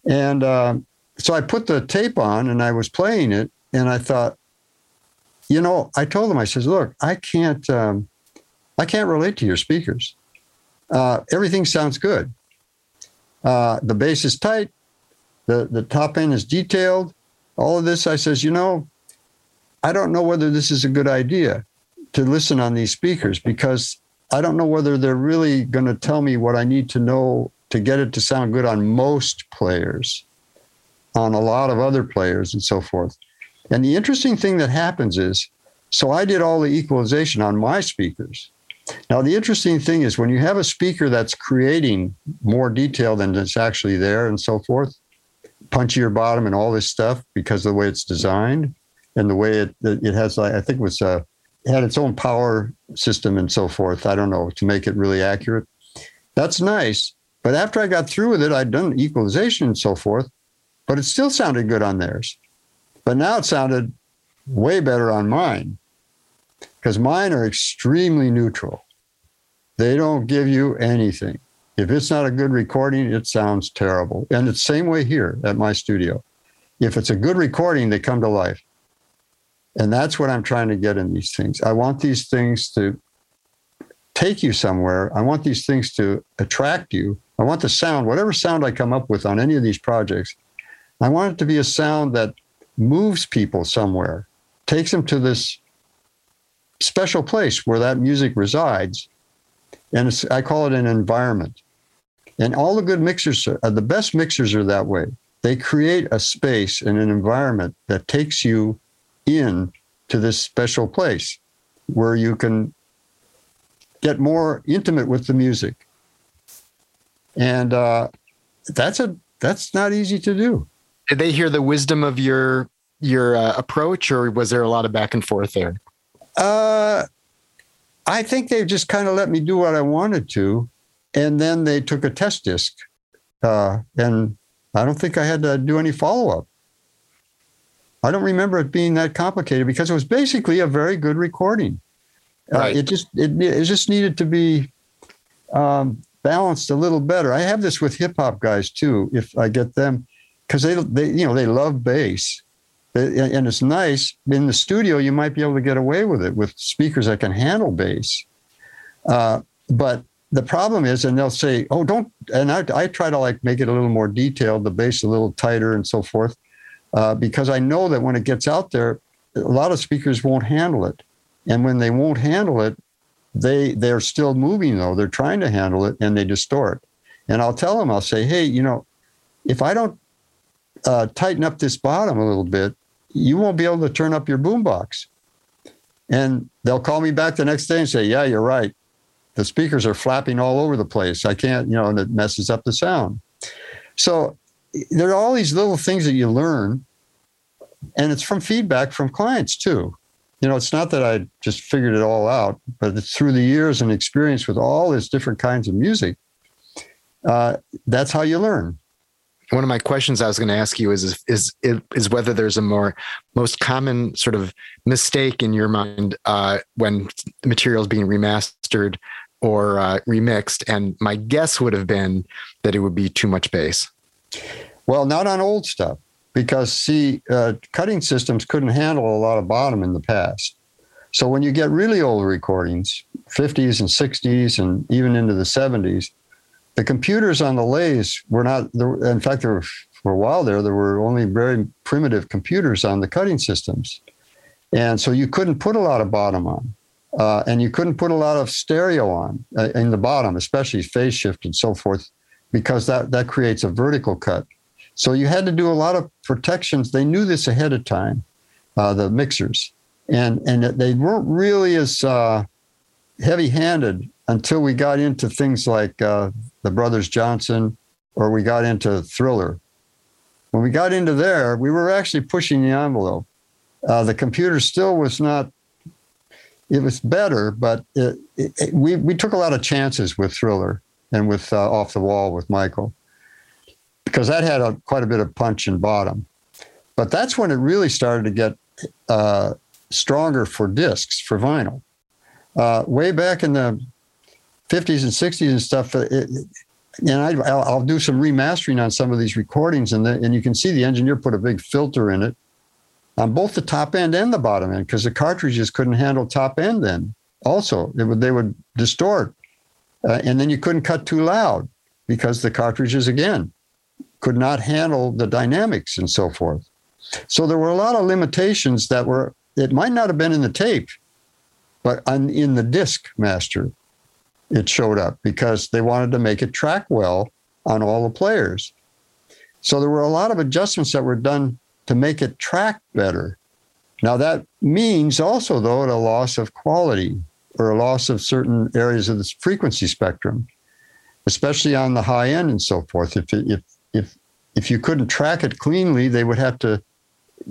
And uh, so I put the tape on and I was playing it, and I thought, you know, I told them, I says, look, I can't, um, I can't relate to your speakers. Uh, everything sounds good. Uh, the bass is tight. The, the top end is detailed. All of this, I says, you know, I don't know whether this is a good idea to listen on these speakers, because I don't know whether they're really going to tell me what I need to know to get it to sound good on most players, on a lot of other players and so forth. And the interesting thing that happens is, so I did all the equalization on my speakers. Now, the interesting thing is, when you have a speaker that's creating more detail than it's actually there and so forth, punchier bottom and all this stuff, because of the way it's designed and the way it it has, I think it was uh, it had its own power system and so forth. I don't know, to make it really accurate. That's nice. But after I got through with it, I'd done equalization and so forth, but it still sounded good on theirs. But now it sounded way better on mine, because mine are extremely neutral. They don't give you anything. If it's not a good recording, it sounds terrible. And it's the same way here at my studio. If it's a good recording, they come to life. And that's what I'm trying to get in these things. I want these things to take you somewhere. I want these things to attract you. I want the sound, whatever sound I come up with on any of these projects, I want it to be a sound that moves people somewhere, takes them to this special place where that music resides. And it's, I call it an environment. And all the good mixers, are, the best mixers are that way. They create a space and an environment that takes you in to this special place where you can get more intimate with the music. And uh, that's a that's not easy to do. Did they hear the wisdom of your your uh, approach, or was there a lot of back and forth there? Uh, I think they just kind of let me do what I wanted to, and then they took a test disc, uh, and I don't think I had to do any follow-up. I don't remember it being that complicated because it was basically a very good recording. Right. Uh, it just it, it just needed to be um, balanced a little better. I have this with hip hop guys too, if I get them, because they they you know they love bass, they, and it's nice in the studio. You might be able to get away with it with speakers that can handle bass, uh, but the problem is, and they'll say, "Oh, don't." And I I try to like make it a little more detailed, the bass a little tighter, and so forth, uh, because I know that when it gets out there, a lot of speakers won't handle it. And when they won't handle it, they, they're still moving, though. They're trying to handle it, and they distort. And I'll tell them, I'll say, hey, you know, if I don't uh, tighten up this bottom a little bit, you won't be able to turn up your boombox. And they'll call me back the next day and say, yeah, you're right. The speakers are flapping all over the place. I can't, you know, and it messes up the sound. So there are all these little things that you learn, and it's from feedback from clients, too. You know, it's not that I just figured it all out, but it's through the years and experience with all these different kinds of music, uh, that's how you learn. One of my questions I was going to ask you is, is, is, is whether there's a more most common sort of mistake in your mind uh, when the material is being remastered or uh, remixed. And my guess would have been that it would be too much bass. Well, not on old stuff. Because, see, uh, cutting systems couldn't handle a lot of bottom in the past. So when you get really old recordings, fifties and sixties and even into the seventies, the computers on the lathes were not, there, in fact, there were, for a while there, there were only very primitive computers on the cutting systems. And so you couldn't put a lot of bottom on. Uh, and you couldn't put a lot of stereo on uh, in the bottom, especially phase shift and so forth, because that, that creates a vertical cut. So you had to do a lot of protections. They knew this ahead of time, uh, the mixers, and and they weren't really as uh, heavy-handed until we got into things like uh, the Brothers Johnson, or we got into Thriller. When we got into there, we were actually pushing the envelope. Uh, the computer still was not. It was better, but it, it, it, we we took a lot of chances with Thriller and with uh, Off the Wall with Michael. Because that had a, quite a bit of punch and bottom. But that's when it really started to get uh, stronger for discs, for vinyl. Uh, way back in the fifties and sixties and stuff, it, it, and I, I'll, I'll do some remastering on some of these recordings, and, the, and you can see the engineer put a big filter in it on both the top end and the bottom end, because the cartridges couldn't handle top end then. Also, it would, they would distort. Uh, and then you couldn't cut too loud because the cartridges, again, could not handle the dynamics and so forth. So there were a lot of limitations that were, it might not have been in the tape, but on, in the disc master, it showed up because they wanted to make it track well on all the players. So there were a lot of adjustments that were done to make it track better. Now that means also though, a loss of quality or a loss of certain areas of the frequency spectrum, especially on the high end and so forth. If, if, If if you couldn't track it cleanly, they would have to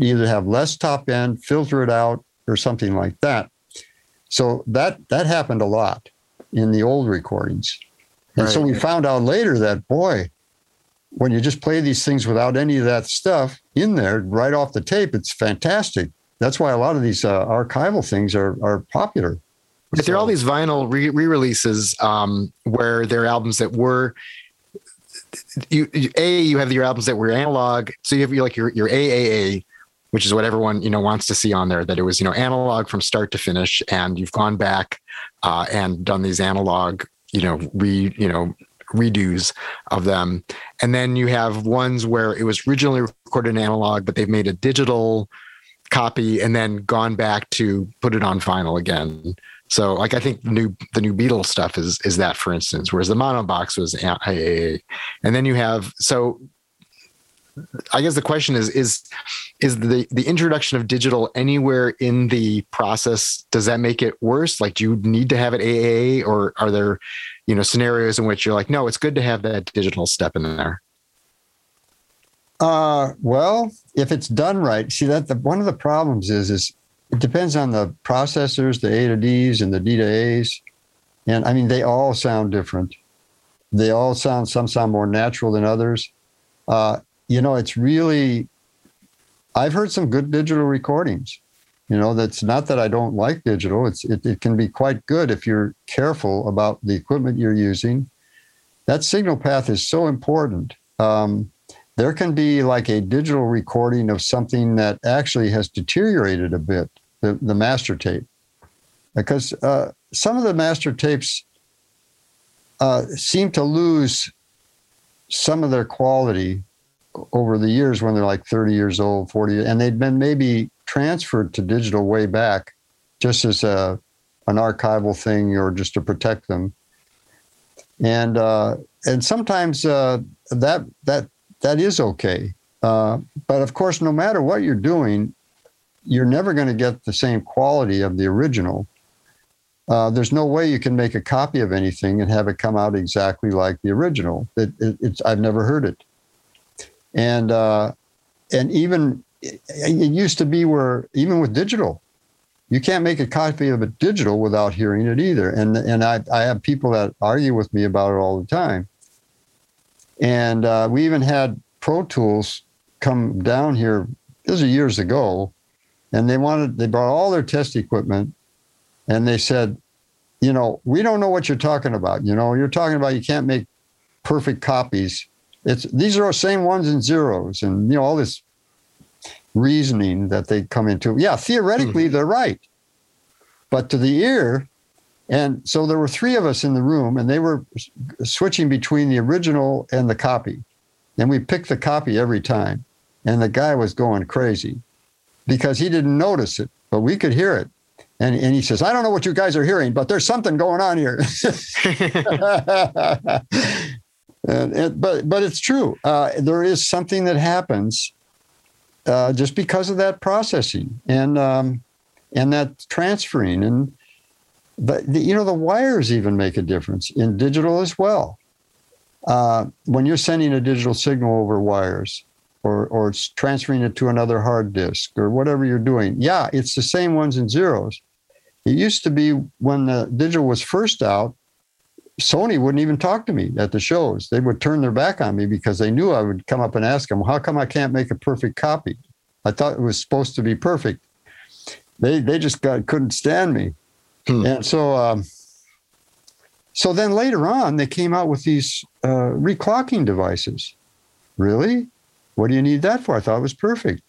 either have less top end, filter it out, or something like that. So that that happened a lot in the old recordings. And right. So we found out later that, boy, when you just play these things without any of that stuff in there, right off the tape, it's fantastic. That's why a lot of these uh, archival things are are popular. But so, there are all these vinyl re- re-releases um, where there are albums that were, you, you, A, you have your albums that were analog. So you have your, like your, your A A A, which is what everyone, you know, wants to see on there, that it was, you know, analog from start to finish. And you've gone back uh, and done these analog, you know, re, you know, redos of them. And then you have ones where it was originally recorded in analog, but they've made a digital copy and then gone back to put it on vinyl again. So like, I think the new, the new Beatles stuff is, is that, for instance, whereas the mono box was A A A. And then you have, so I guess the question is, is, is the, the introduction of digital anywhere in the process, does that make it worse? Like, do you need to have it A A A, or are there, you know, scenarios in which you're like, no, it's good to have that digital step in there? Uh, well, if it's done right, see that the, one of the problems is, is it depends on the processors, the A to Ds and the D to As. And I mean, they all sound different. They all sound, some sound more natural than others. Uh, you know, it's really, I've heard some good digital recordings. You know, that's not that I don't like digital. It's it, it can be quite good if you're careful about the equipment you're using. That signal path is so important. Um, there can be like a digital recording of something that actually has deteriorated a bit, the, the master tape. Because uh, some of the master tapes uh, seem to lose some of their quality over the years when they're like thirty years old, forty, and they'd been maybe transferred to digital way back just as a, an archival thing or just to protect them. And uh, and sometimes uh, that that that is okay. Uh, but of course, no matter what you're doing, you're never going to get the same quality of the original. Uh, there's no way you can make a copy of anything and have it come out exactly like the original. It, it, it's I've never heard it. And uh, and even it, it used to be where even with digital, you can't make a copy of a digital without hearing it either. And and I, I have people that argue with me about it all the time. And uh, we even had Pro Tools come down here. This was years ago, and they wanted they brought all their test equipment, and they said, you know, we don't know what you're talking about. You know, you're talking about you can't make perfect copies. It's, these are the same ones and zeros and, you know, all this reasoning that they come into. Yeah, theoretically, mm-hmm. they're right. But to the ear, and so there were three of us in the room, and they were switching between the original and the copy. And we picked the copy every time. And the guy was going crazy because he didn't notice it, but we could hear it. And and he says, I don't know what you guys are hearing, but there's something going on here. And it, but but it's true. Uh, there is something that happens uh, just because of that processing and um, and that transferring, and the, the, you know, the wires even make a difference in digital as well. Uh, when you're sending a digital signal over wires, or or it's transferring it to another hard disk or whatever you're doing, yeah, it's the same ones and zeros. It used to be when the digital was first out, Sony wouldn't even talk to me at the shows. They would turn their back on me because they knew I would come up and ask them, well, how come I can't make a perfect copy? I thought it was supposed to be perfect. They they just got, couldn't stand me. Hmm. And so um, so then later on, they came out with these uh, reclocking devices. Really? What do you need that for? I thought it was perfect.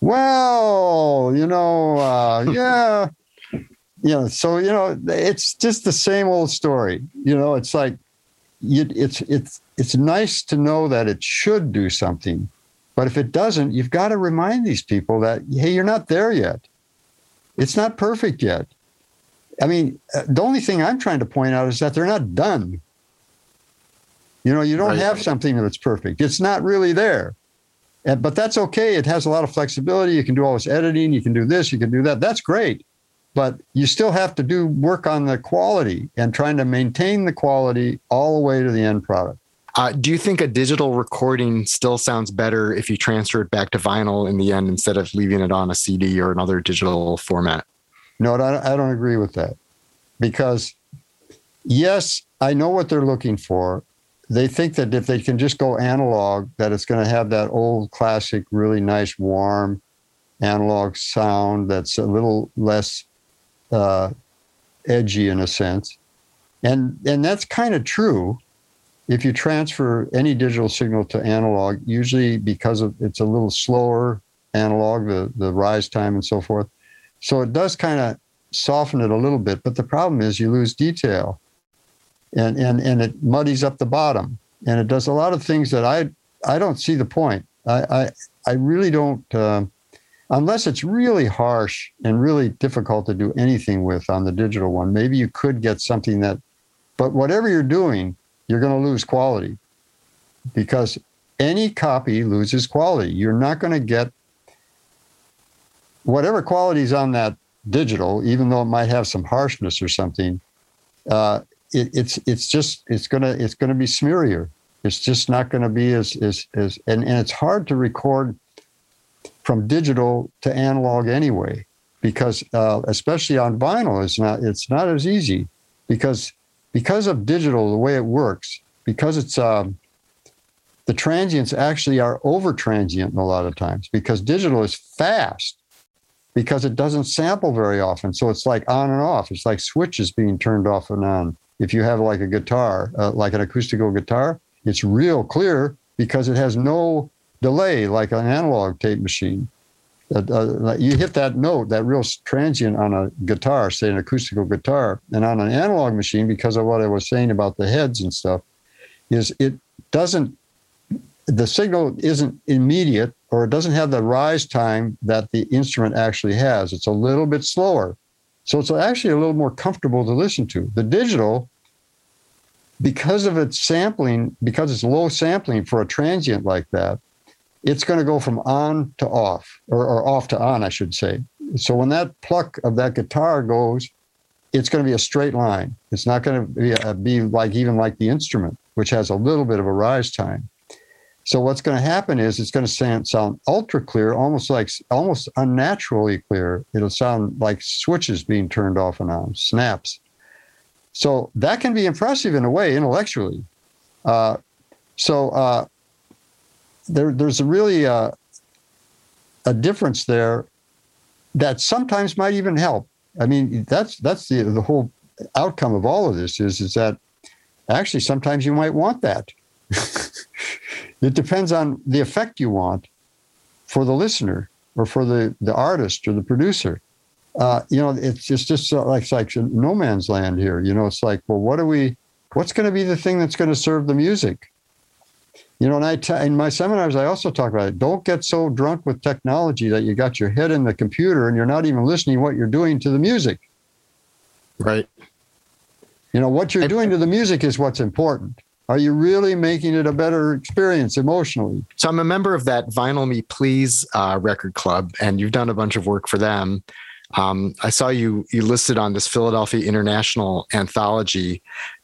Well, you know, uh, yeah. Yeah, so, you know, it's just the same old story. You know, it's like, you, it's it's it's nice to know that it should do something. But if it doesn't, you've got to remind these people that, hey, you're not there yet. It's not perfect yet. I mean, the only thing I'm trying to point out is that they're not done. You know, you don't right. have something that's perfect. It's not really there. And, but that's okay. It has a lot of flexibility. You can do all this editing. You can do this. You can do that. That's great. But you still have to do work on the quality and trying to maintain the quality all the way to the end product. Uh, do you think a digital recording still sounds better if you transfer it back to vinyl in the end instead of leaving it on a C D or another digital format? No, I don't agree with that. Because, yes, I know what they're looking for. They think that if they can just go analog, that it's going to have that old classic, really nice, warm analog sound that's a little less Uh, edgy in a sense. And and that's kind of true. If you transfer any digital signal to analog, usually because of it's a little slower analog, the, the rise time and so forth. So it does kind of soften it a little bit, but the problem is you lose detail and, and, and it muddies up the bottom. And it does a lot of things that I I don't see the point. I, I, I really don't, uh, unless it's really harsh and really difficult to do anything with on the digital one. Maybe you could get something that, but whatever you're doing, you're going to lose quality because any copy loses quality. You're not going to get whatever quality is on that digital, even though it might have some harshness or something. Uh, it, it's it's just it's gonna it's gonna be smearier. It's just not going to be as as as and, and it's hard to record from digital to analog anyway, because uh, especially on vinyl, it's not it's not as easy because. Because of digital, the way it works, because it's um, the transients actually are over transient a lot of times because digital is fast, because it doesn't sample very often. So it's like on and off. It's like switches being turned off and on. If you have like a guitar, uh, like an acoustical guitar, it's real clear because it has no delay like an analog tape machine. Uh, uh, you hit that note, that real transient on a guitar, say an acoustical guitar, and on an analog machine, because of what I was saying about the heads and stuff, is it doesn't, the signal isn't immediate, or it doesn't have the rise time that the instrument actually has. It's a little bit slower. So it's actually a little more comfortable to listen to. The digital, because of its sampling, because it's low sampling for a transient like that, it's going to go from on to off, or, or off to on, I should say. So when that pluck of that guitar goes, it's going to be a straight line. It's not going to be, a, be like even like the instrument, which has a little bit of a rise time. So what's going to happen is it's going to sound, sound ultra clear, almost like almost unnaturally clear. It'll sound like switches being turned off and on, snaps. So that can be impressive in a way, intellectually. Uh, so... Uh, There, there's really a, a difference there that sometimes might even help. I mean, that's that's the the whole outcome of all of this is is that actually sometimes you might want that. It depends on the effect you want for the listener or for the, the artist or the producer. Uh, you know, it's just, just like, it's like no man's land here. You know, it's like, well, what are we? What's going to be the thing that's going to serve the music? You know, and I t- in my seminars, I also talk about it. Don't get so drunk with technology that you got your head in the computer and you're not even listening to what you're doing to the music. Right. You know, what you're doing to the music is what's important. Are you really making it a better experience emotionally? So I'm a member of that Vinyl Me Please uh, record club, and you've done a bunch of work for them. Um, I saw you you listed on this Philadelphia International anthology.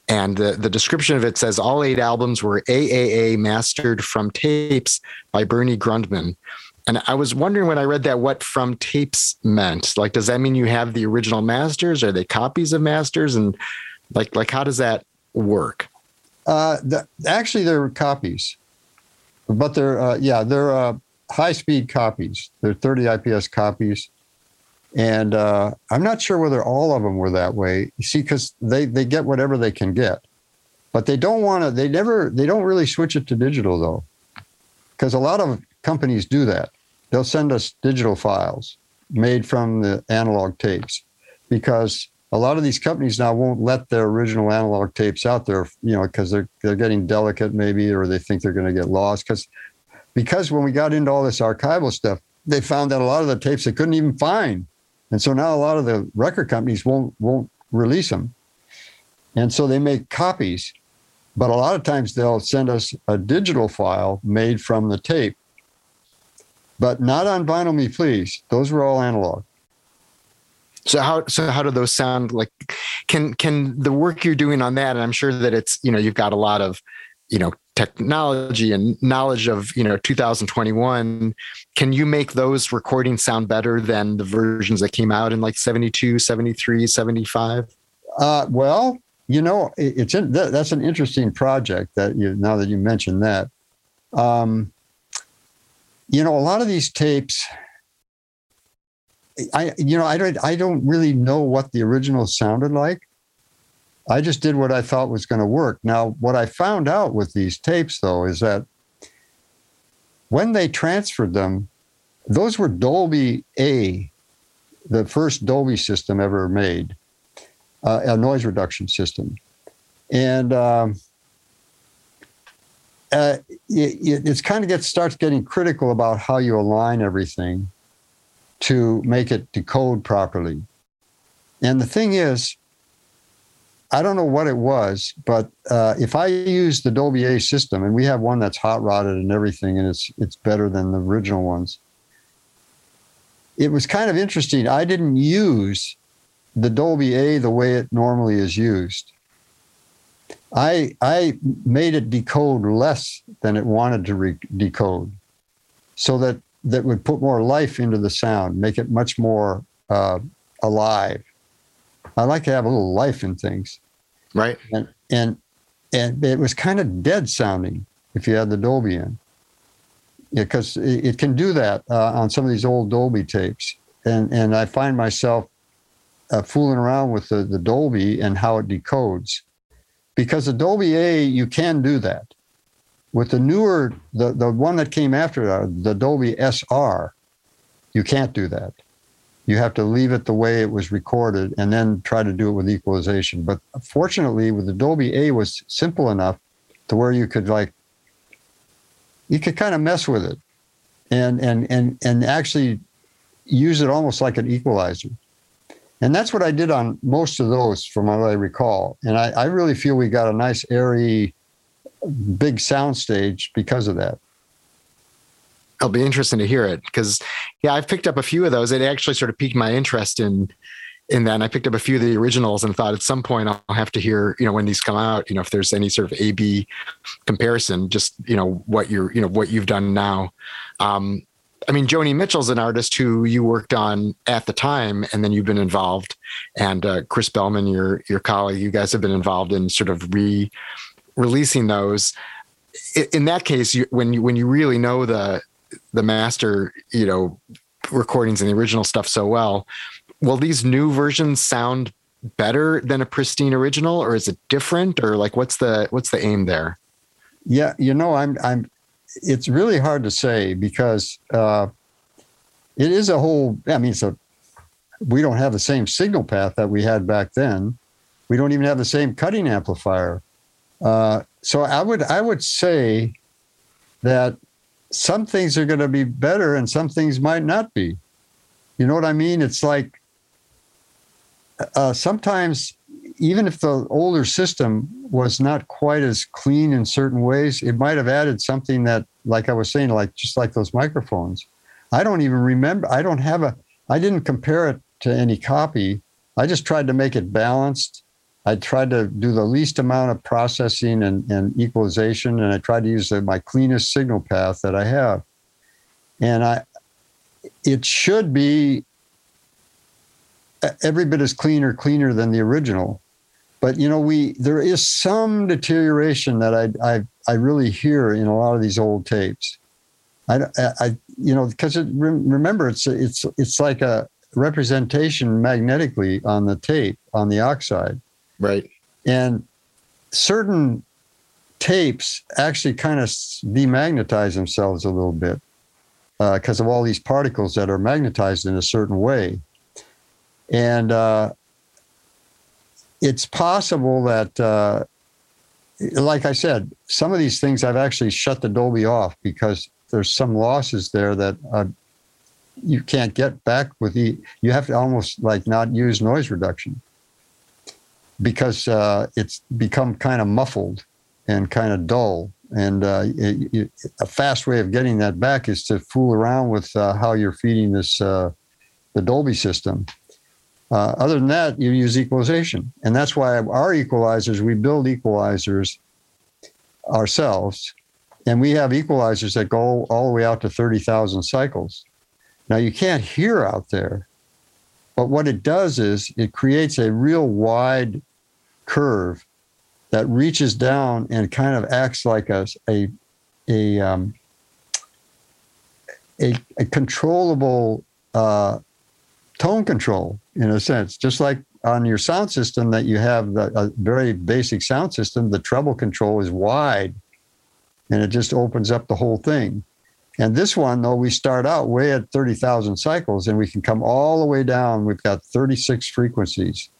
And the, the description of it says all eight albums were triple A mastered from tapes by Bernie Grundman. And I was wondering when I read that, what from tapes meant. Like, does that mean you have the original masters? Are they copies of masters? And like, like how does that work? Uh, the, actually, they're copies, but they're, uh, yeah, they're uh, high-speed copies. They're thirty I P S copies. And uh, I'm not sure whether all of them were that way. You see, because they, they get whatever they can get, but they don't want to. They never. They don't really switch it to digital though, because a lot of companies do that. They'll send us digital files made from the analog tapes, because a lot of these companies now won't let their original analog tapes out there. You know, because they're they're getting delicate maybe, or they think they're going to get lost. Because because when we got into all this archival stuff, they found that a lot of the tapes they couldn't even find. And so now a lot of the record companies won't won't release them. And so they make copies. But a lot of times they'll send us a digital file made from the tape. But not on Vinyl Me Please. Those were all analog. So how so how do those sound like? Can can the work you're doing on that, and I'm sure that it's, you know, you've got a lot of, you know, technology and knowledge of, you know, two thousand twenty-one, can you make those recordings sound better than the versions that came out in like seventy-two, seventy-three, seventy-five? Uh, well, you know, it's in, that's an interesting project that you, now that you mentioned that, um, you know, a lot of these tapes, I, you know, I don't, I don't really know what the original sounded like. I just did what I thought was going to work. Now, what I found out with these tapes, though, is that when they transferred them, those were Dolby A, the first Dolby system ever made, uh, a noise reduction system. And um, uh, it, it's kind of gets starts getting critical about how you align everything to make it decode properly. And the thing is, I don't know what it was, but uh, if I use the Dolby A system, and we have one that's hot rodded and everything, and it's it's better than the original ones. It was kind of interesting. I didn't use the Dolby A the way it normally is used. I I made it decode less than it wanted to re- decode, so that that would put more life into the sound, make it much more uh, alive. I like to have a little life in things, right? And and and it was kind of dead sounding if you had the Dolby in, because yeah, it, it can do that uh, on some of these old Dolby tapes. And and I find myself uh, fooling around with the, the Dolby and how it decodes, because the Dolby A you can do that. With the newer, the the one that came after that, the Dolby S R, you can't do that. You have to leave it the way it was recorded and then try to do it with equalization. But fortunately, with the Dolby A was simple enough to where you could like, you could kind of mess with it and and and and actually use it almost like an equalizer. And that's what I did on most of those from what I recall. And I, I really feel we got a nice airy, big soundstage because of that. It'll be interesting to hear it because, yeah, I've picked up a few of those. It actually sort of piqued my interest in, in that. And I picked up a few of the originals and thought at some point I'll have to hear, you know, when these come out, you know, if there's any sort of A B comparison, just, you know, what you're, you know, what you've done now. Um, I mean, Joni Mitchell's an artist who you worked on at the time, and then you've been involved. And uh, Chris Bellman, your, your colleague, you guys have been involved in sort of re-releasing those. In that case, you, when you, when you really know the, the master, you know, recordings and the original stuff so well, will these new versions sound better than a pristine original, or is it different, or like what's the what's the aim there? Yeah, you know, I'm I'm. It's really hard to say because uh, it is a whole. I mean, so we don't have the same signal path that we had back then. We don't even have the same cutting amplifier. Uh, so I would I would say that some things are going to be better and some things might not be. You know what I mean? It's like uh, sometimes even if the older system was not quite as clean in certain ways, it might have added something that, like I was saying, like just like those microphones. I don't even remember. I don't have a, I didn't compare it to any copy. I just tried to make it balanced. I tried to do the least amount of processing and, and equalization, and I tried to use the, my cleanest signal path that I have. And I, it should be every bit as clean or cleaner than the original. But, you know, we there is some deterioration that I I, I really hear in a lot of these old tapes. I, I you know, because it, remember, it's it's it's like a representation magnetically on the tape, on the oxide. Right. And certain tapes actually kind of demagnetize themselves a little bit because uh, of all these particles that are magnetized in a certain way. And uh, it's possible that, uh, like I said, some of these things I've actually shut the Dolby off because there's some losses there that uh, you can't get back with the, you have to almost like not use noise reduction, because uh, it's become kind of muffled and kind of dull. And uh, it, it, a fast way of getting that back is to fool around with uh, how you're feeding this, uh, the Dolby system. Uh, other than that, you use equalization. And that's why our equalizers, we build equalizers ourselves. And we have equalizers that go all the way out to thirty thousand cycles. Now, you can't hear out there. But what it does is it creates a real wide curve that reaches down and kind of acts like a a a um, a, a controllable uh, tone control, in a sense, just like on your sound system that you have the, a very basic sound system, the treble control is wide and it just opens up the whole thing. And this one, though, we start out way at thirty thousand cycles and we can come all the way down. We've got thirty-six frequencies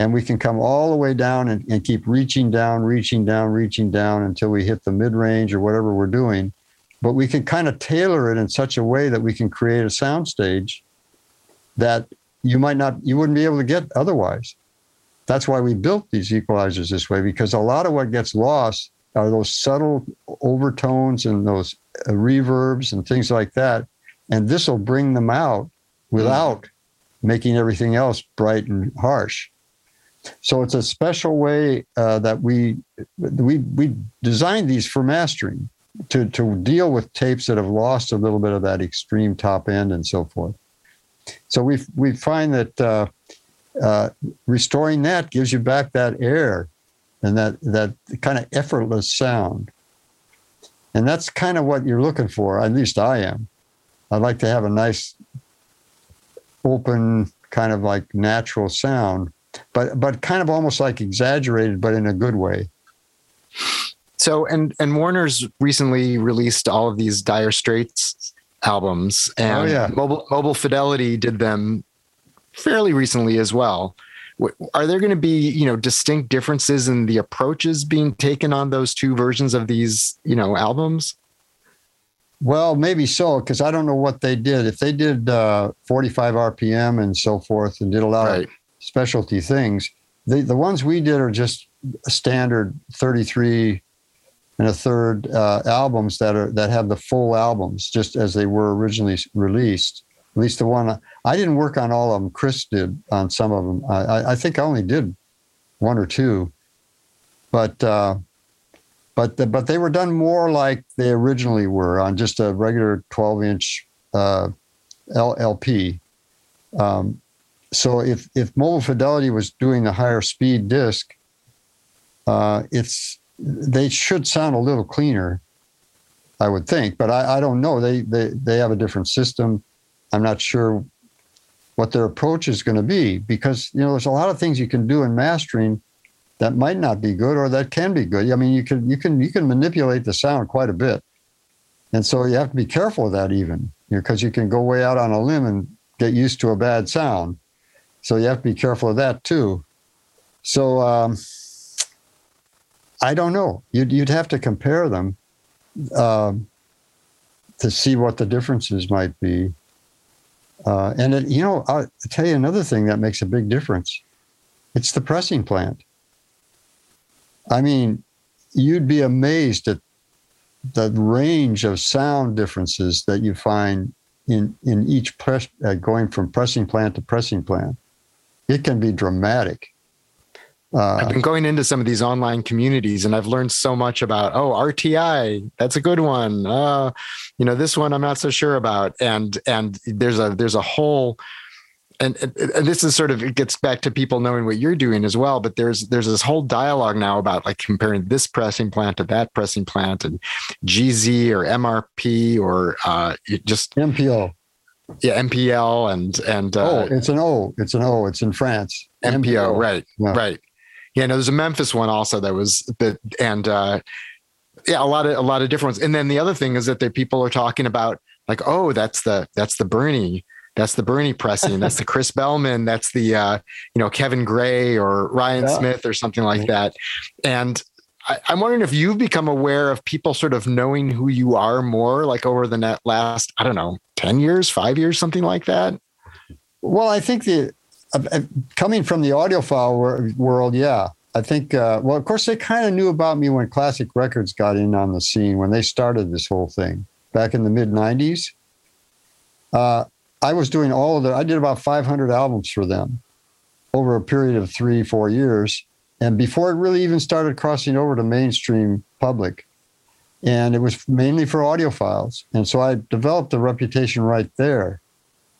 and we can come all the way down and, and keep reaching down, reaching down, reaching down until we hit the mid-range or whatever we're doing. But we can kind of tailor it in such a way that we can create a sound stage that you might not, you wouldn't be able to get otherwise. That's why we built these equalizers this way, because a lot of what gets lost are those subtle overtones and those uh, reverbs and things like that. And this will bring them out without mm. making everything else bright and harsh. So it's a special way uh, that we, we, we designed these for mastering to, to deal with tapes that have lost a little bit of that extreme top end and so forth. So we we find that uh, uh, restoring that gives you back that air and that, that kind of effortless sound. And that's kind of what you're looking for, at least I am. I'd like to have a nice, open, kind of like natural sound, but but kind of almost like exaggerated, but in a good way. So, and, and Warner's recently released all of these Dire Straits albums, and oh, yeah. Mobile, Mobile Fidelity did them fairly recently as well. Are there going to be, you know, distinct differences in the approaches being taken on those two versions of these, you know, albums? Well, maybe so, because I don't know what they did. If they did uh, forty-five R P M and so forth and did a lot right. of specialty things, the, the ones we did are just standard thirty-three and a third uh, albums that are that have the full albums, just as they were originally released. At least the one, I didn't work on all of them. Chris did on some of them. I, I think I only did one or two, but uh, but the, but they were done more like they originally were, on just a regular twelve inch uh, L P. Um, so if if Mobile Fidelity was doing the higher speed disc, uh, it's. They should sound a little cleaner, I would think, but I, I don't know. They, they they have a different system. I'm not sure what their approach is going to be, because, you know, there's a lot of things you can do in mastering that might not be good or that can be good. I mean, you can you can you can manipulate the sound quite a bit, and so you have to be careful of that, even because you can go way out on a limb and get used to a bad sound. So you have to be careful of that too. So. Um, I don't know. You'd, you'd have to compare them uh, to see what the differences might be. Uh, and, it, you know, I'll tell you another thing that makes a big difference. It's the pressing plant. I mean, you'd be amazed at the range of sound differences that you find in, in each press, uh, going from pressing plant to pressing plant. It can be dramatic. Uh, I've been going into some of these online communities and I've learned so much about, oh, R T I, that's a good one. Uh, you know, this one I'm not so sure about. And, and there's a, there's a whole, and, and, and this is sort of, it gets back to people knowing what you're doing as well, but there's, there's this whole dialogue now about like comparing this pressing plant to that pressing plant and G Z or M R P or uh, just M P O. Yeah, M P L and, and, uh, oh, it's an O, it's an O, it's in France. M P O, M P O. Right. Yeah. Right. Yeah, no, there's a Memphis one also that was that, and uh, yeah, a lot of a lot of different ones. And then the other thing is that the people are talking about like, oh, that's the that's the Bernie, that's the Bernie pressing, that's the Chris Bellman, that's the uh, you know Kevin Gray or Ryan yeah. Smith or something like that. And I, I'm wondering if you've become aware of people sort of knowing who you are more, like over the net last I don't know ten years, five years, something like that. Well, I think the. Coming from the audiophile world, yeah, I think, uh, well, of course, they kind of knew about me when Classic Records got in on the scene, when they started this whole thing back in the mid nineties. Uh, I was doing all of the, I did about five hundred albums for them over a period of three, four years. And before it really even started crossing over to mainstream public. And it was mainly for audiophiles. And so I developed a reputation right there.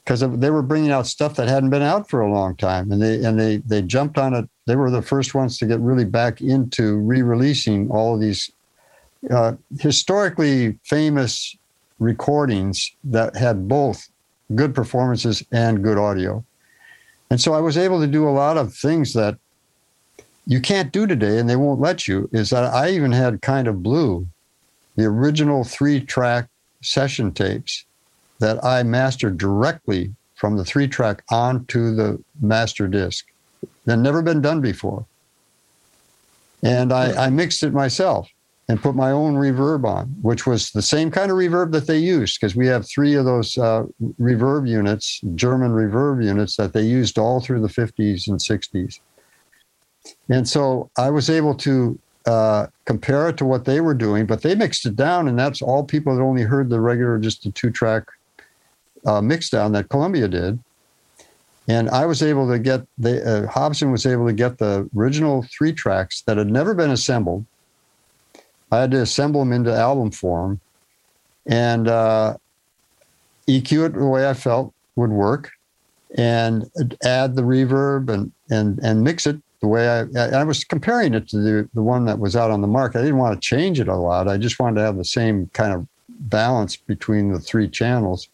Because they were bringing out stuff that hadn't been out for a long time, and they and they they jumped on it. They were the first ones to get really back into re-releasing all of these uh, historically famous recordings that had both good performances and good audio. And so I was able to do a lot of things that you can't do today, and they won't let you, is that I even had Kind of Blue, the original three-track session tapes that I mastered directly from the three-track onto the master disc. That never been done before. And I, I mixed it myself and put my own reverb on, which was the same kind of reverb that they used, because we have three of those uh, reverb units, German reverb units, that they used all through the fifties and sixties. And so I was able to uh, compare it to what they were doing, but they mixed it down, and that's all people that only heard the regular, just the two-track uh, mix down that Columbia did. And I was able to get, the, uh, Hobson was able to get the original three tracks that had never been assembled. I had to assemble them into album form and uh, E Q it the way I felt would work and add the reverb and and, and mix it the way I, I was comparing it to the, the one that was out on the market. I didn't want to change it a lot. I just wanted to have the same kind of balance between the three channels.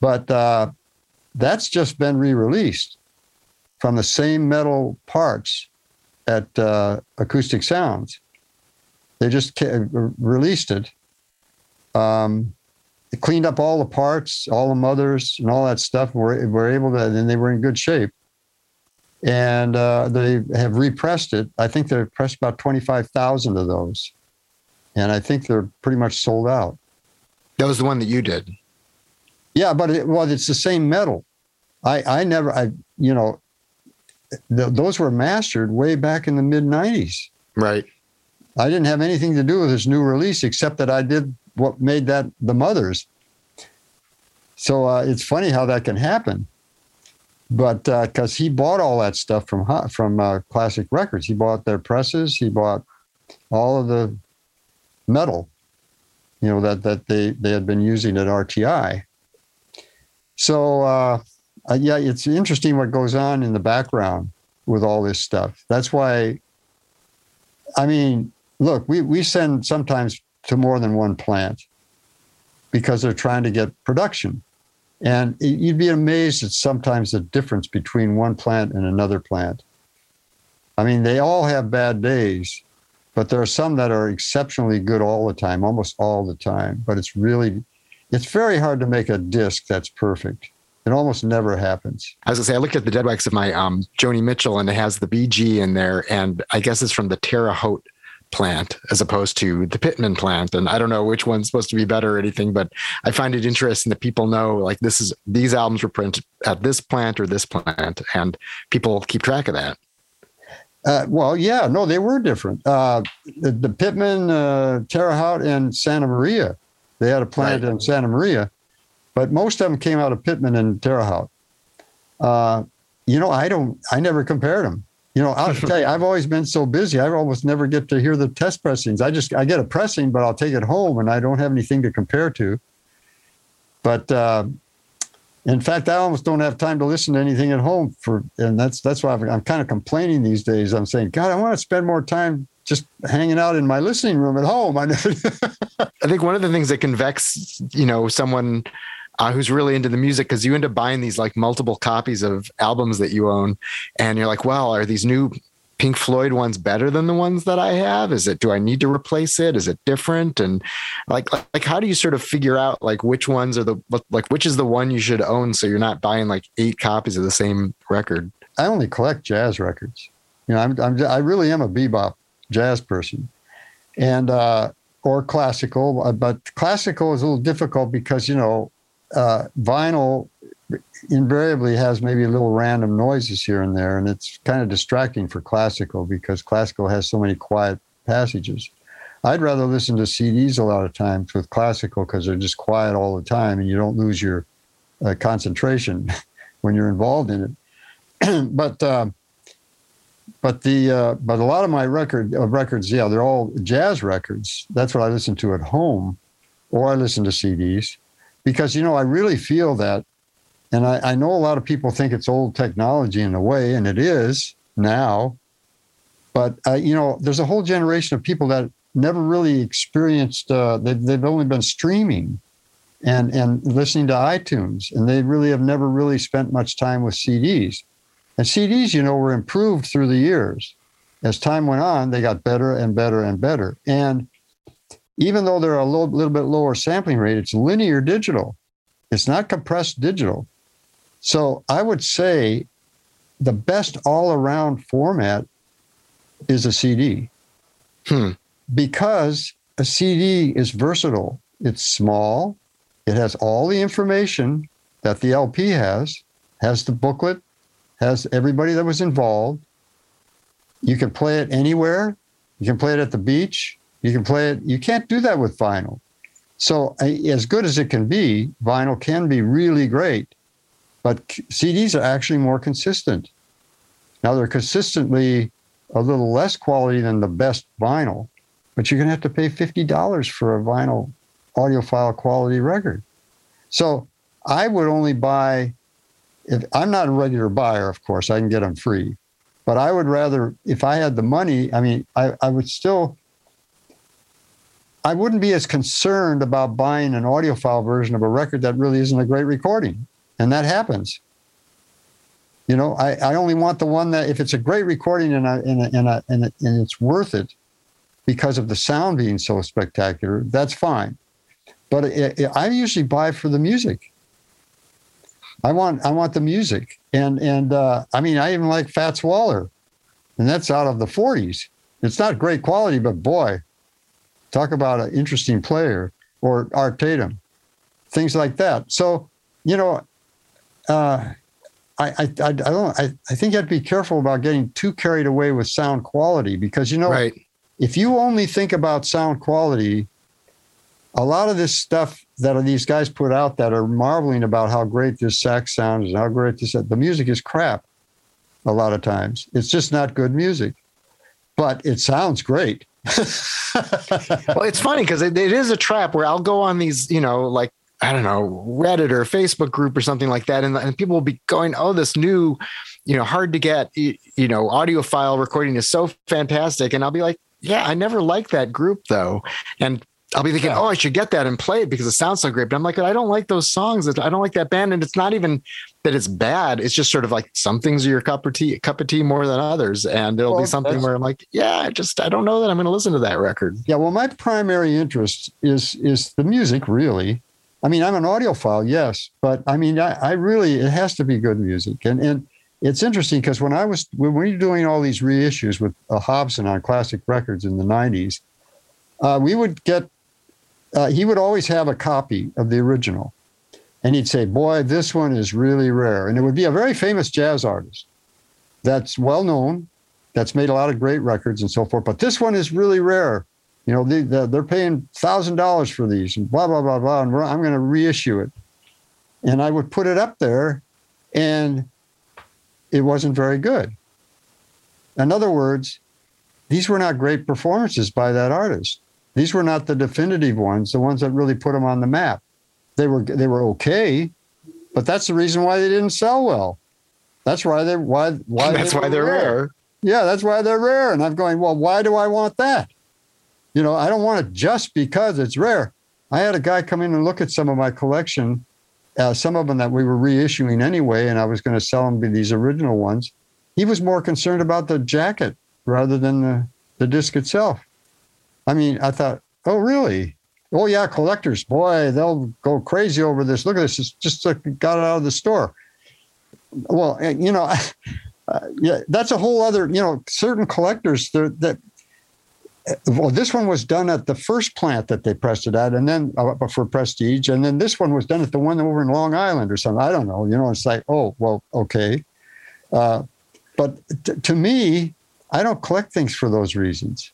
But uh, that's just been re-released from the same metal parts at uh, Acoustic Sounds. They just released it. Um, it cleaned up all the parts, all the mothers, and all that stuff. We're, we're able to, and they were in good shape. And uh, they have repressed it. I think they've pressed about twenty-five thousand of those. And I think they're pretty much sold out. That was the one that you did. Yeah, but it, well, it's the same metal. I, I never, I you know, th- those were mastered way back in the mid nineties. Right. I didn't have anything to do with this new release, except that I did what made that the Mothers. So uh, it's funny how that can happen. But because uh, he bought all that stuff from from uh, Classic Records. He bought their presses. He bought all of the metal, you know, that, that they, they had been using at R T I. So, uh, yeah, it's interesting what goes on in the background with all this stuff. That's why, I mean, look, we, we send sometimes to more than one plant because they're trying to get production. And you'd be amazed at sometimes the difference between one plant and another plant. I mean, they all have bad days, but there are some that are exceptionally good all the time, almost all the time. But it's really, it's very hard to make a disc that's perfect. It almost never happens. I was going to say, I looked at the dead wax of my um, Joni Mitchell, and it has the B G in there, and I guess it's from the Terre Haute plant as opposed to the Pittman plant. And I don't know which one's supposed to be better or anything, but I find it interesting that people know, like, this is, these albums were printed at this plant or this plant, and people keep track of that. Uh, well, yeah, no, they were different. Uh, the, the Pittman, uh, Terre Haute, and Santa Maria. They had a plant right. in Santa Maria, but most of them came out of Pittman and Terre Haute. Uh, you know, I don't, I never compared them. You know, I'll tell you, I've always been so busy. I almost never get to hear the test pressings. I just, I get a pressing, but I'll take it home, and I don't have anything to compare to. But uh, in fact, I almost don't have time to listen to anything at home for, and that's, that's why I'm, I'm kind of complaining these days. I'm saying, God, I want to spend more time just hanging out in my listening room at home. I, I think one of the things that can vex, you know, someone uh, who's really into the music, because you end up buying these like multiple copies of albums that you own, and you're like, well, are these new Pink Floyd ones better than the ones that I have? Is it, do I need to replace it? Is it different? And like, like, like how do you sort of figure out like which ones are the, like, which is the one you should own, so you're not buying like eight copies of the same record? I only collect jazz records. You know, I'm, I'm I really am a bebop jazz person, and uh, or classical, but classical is a little difficult because, you know, uh, vinyl invariably has maybe little random noises here and there, and it's kind of distracting for classical because classical has so many quiet passages. I'd rather listen to C Ds a lot of times with classical because they're just quiet all the time, and you don't lose your uh, concentration when you're involved in it. but uh, But the uh, but a lot of my record uh, records, yeah, they're all jazz records. That's what I listen to at home, or I listen to C Ds, because, you know, I really feel that, and I, I know a lot of people think it's old technology in a way, and it is now, but, uh, you know, there's a whole generation of people that never really experienced, uh, they've, they've only been streaming and and listening to iTunes. And they really have never really spent much time with C Ds. And C Ds, you know, were improved through the years. As time went on, they got better and better and better. And even though they're a little, little bit lower sampling rate, it's linear digital. It's not compressed digital. So I would say the best all-around format is a C D. Hmm. Because a C D is versatile. It's small. It has all the information that the L P has, has the booklet, has everybody that was involved. You can play it anywhere. You can play it at the beach. You can play it. You can't do that with vinyl. So as good as it can be, vinyl can be really great, but C Ds are actually more consistent. Now, they're consistently a little less quality than the best vinyl, but you're going to have to pay fifty dollars for a vinyl audiophile quality record. So I would only buy, if I'm not a regular buyer, of course, I can get them free, but I would rather, if I had the money, I mean, I, I would still, I wouldn't be as concerned about buying an audiophile version of a record that really isn't a great recording. And that happens. You know, I, I only want the one that, if it's a great recording and, I, and, I, and, I, and, I, and it's worth it because of the sound being so spectacular, that's fine. But it, it, I usually buy for the music. I want I want the music. And, and uh, I mean, I even like Fats Waller. And that's out of the forties. It's not great quality, but boy, talk about an interesting player. Or Art Tatum, things like that. So, you know, uh, I, I, I don't. I, I think you have to be careful about getting too carried away with sound quality because, you know, right. If you only think about sound quality, a lot of this stuff that these guys put out that are marveling about how great this sax sound is, and how great this, the music is crap a lot of times. It's just not good music, but it sounds great. Well, it's funny because it, it is a trap where I'll go on these, you know, like, I don't know, Reddit or Facebook group or something like that. And, and people will be going, oh, this new, you know, hard to get, you know, audiophile recording is so fantastic. And I'll be like, yeah, I never liked that group though. And I'll be thinking, yeah. oh, I should get that and play it because it sounds so great. But I'm like, I don't like those songs. I don't like that band. And it's not even that it's bad. It's just sort of like some things are your cup of tea, cup of tea more than others. And it'll well, be something where I'm like, yeah, I just, I don't know that I'm going to listen to that record. Yeah. Well, my primary interest is, is the music really. I mean, I'm an audiophile, yes, but I mean, I, I really, it has to be good music. And and it's interesting because when I was, when we were doing all these reissues with uh, Hobson on Classic Records in the nineties, uh, we would get, uh, he would always have a copy of the original. And he'd say, boy, this one is really rare. And it would be a very famous jazz artist that's well-known, that's made a lot of great records and so forth, but this one is really rare. You know, they, they're paying one thousand dollars for these and blah, blah, blah, blah, and I'm going to reissue it. And I would put it up there, and it wasn't very good. In other words, these were not great performances by that artist. These were not the definitive ones, the ones that really put them on the map. They were they were okay, but that's the reason why they didn't sell well. That's why they why why that's they why they're rare. rare. Yeah, that's why they're rare. And I'm going, well, why do I want that? You know, I don't want it just because it's rare. I had a guy come in and look at some of my collection, uh, some of them that we were reissuing anyway, and I was going to sell him these original ones. He was more concerned about the jacket rather than the, the disc itself. I mean, I thought, oh, really? Oh, yeah, collectors, boy, they'll go crazy over this. Look at this. It's just like got it out of the store. Well, you know, uh, yeah, that's a whole other, you know, certain collectors that... Well, this one was done at the first plant that they pressed it at, and then uh, for Prestige, and then this one was done at the one over in Long Island or something. I don't know. You know, it's like, oh, well, okay. Uh, but t- to me, I don't collect things for those reasons.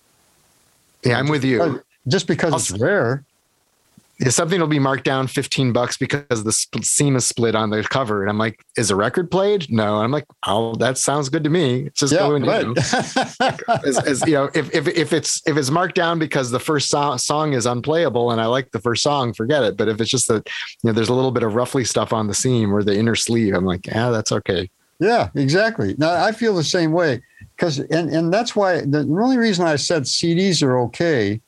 Yeah, I'm with you. Uh, just because also, it's rare. Yeah, something will be marked down fifteen bucks because the sp- seam is split on the cover, and I'm like, is a record played? No, and I'm like, oh, that sounds good to me. It's just yeah, going right. you know, as, as, you know, if if if it's if it's marked down because the first so- song is unplayable, and I like the first song, forget it. But if it's just that, you know, there's a little bit of roughly stuff on the seam or the inner sleeve, I'm like, yeah, that's okay. Yeah, exactly. Now I feel the same way because, and and that's why the only reason I said C Ds are okay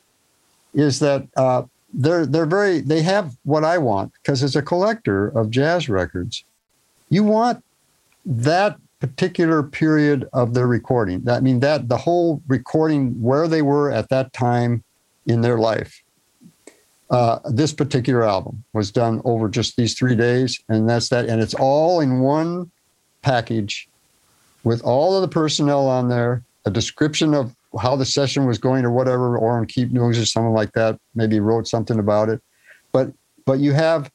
is that. Uh, they're they're very they have what I want, because as a collector of jazz records, you want that particular period of their recording. I mean, that the whole recording, where they were at that time in their life. Uh, this particular album was done over just these three days, and that's that. And it's all in one package with all of the personnel on there, a description of how the session was going or whatever. Orrin Keep News or someone like that maybe wrote something about it. But but you have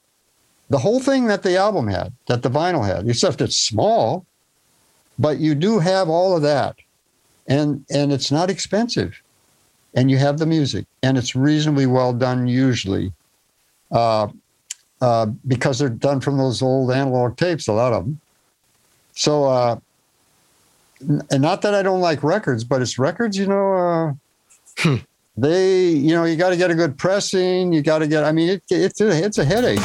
the whole thing that the album had, that the vinyl had, except it's small, but you do have all of that. And and it's not expensive. And you have the music, and it's reasonably well done usually, uh, uh, because they're done from those old analog tapes, a lot of them. So, uh, n- and not that I don't like records, but it's records, you know, uh, hmm. they, you know, you got to get a good pressing. You got to get, I mean, it, it's, a, it's a headache.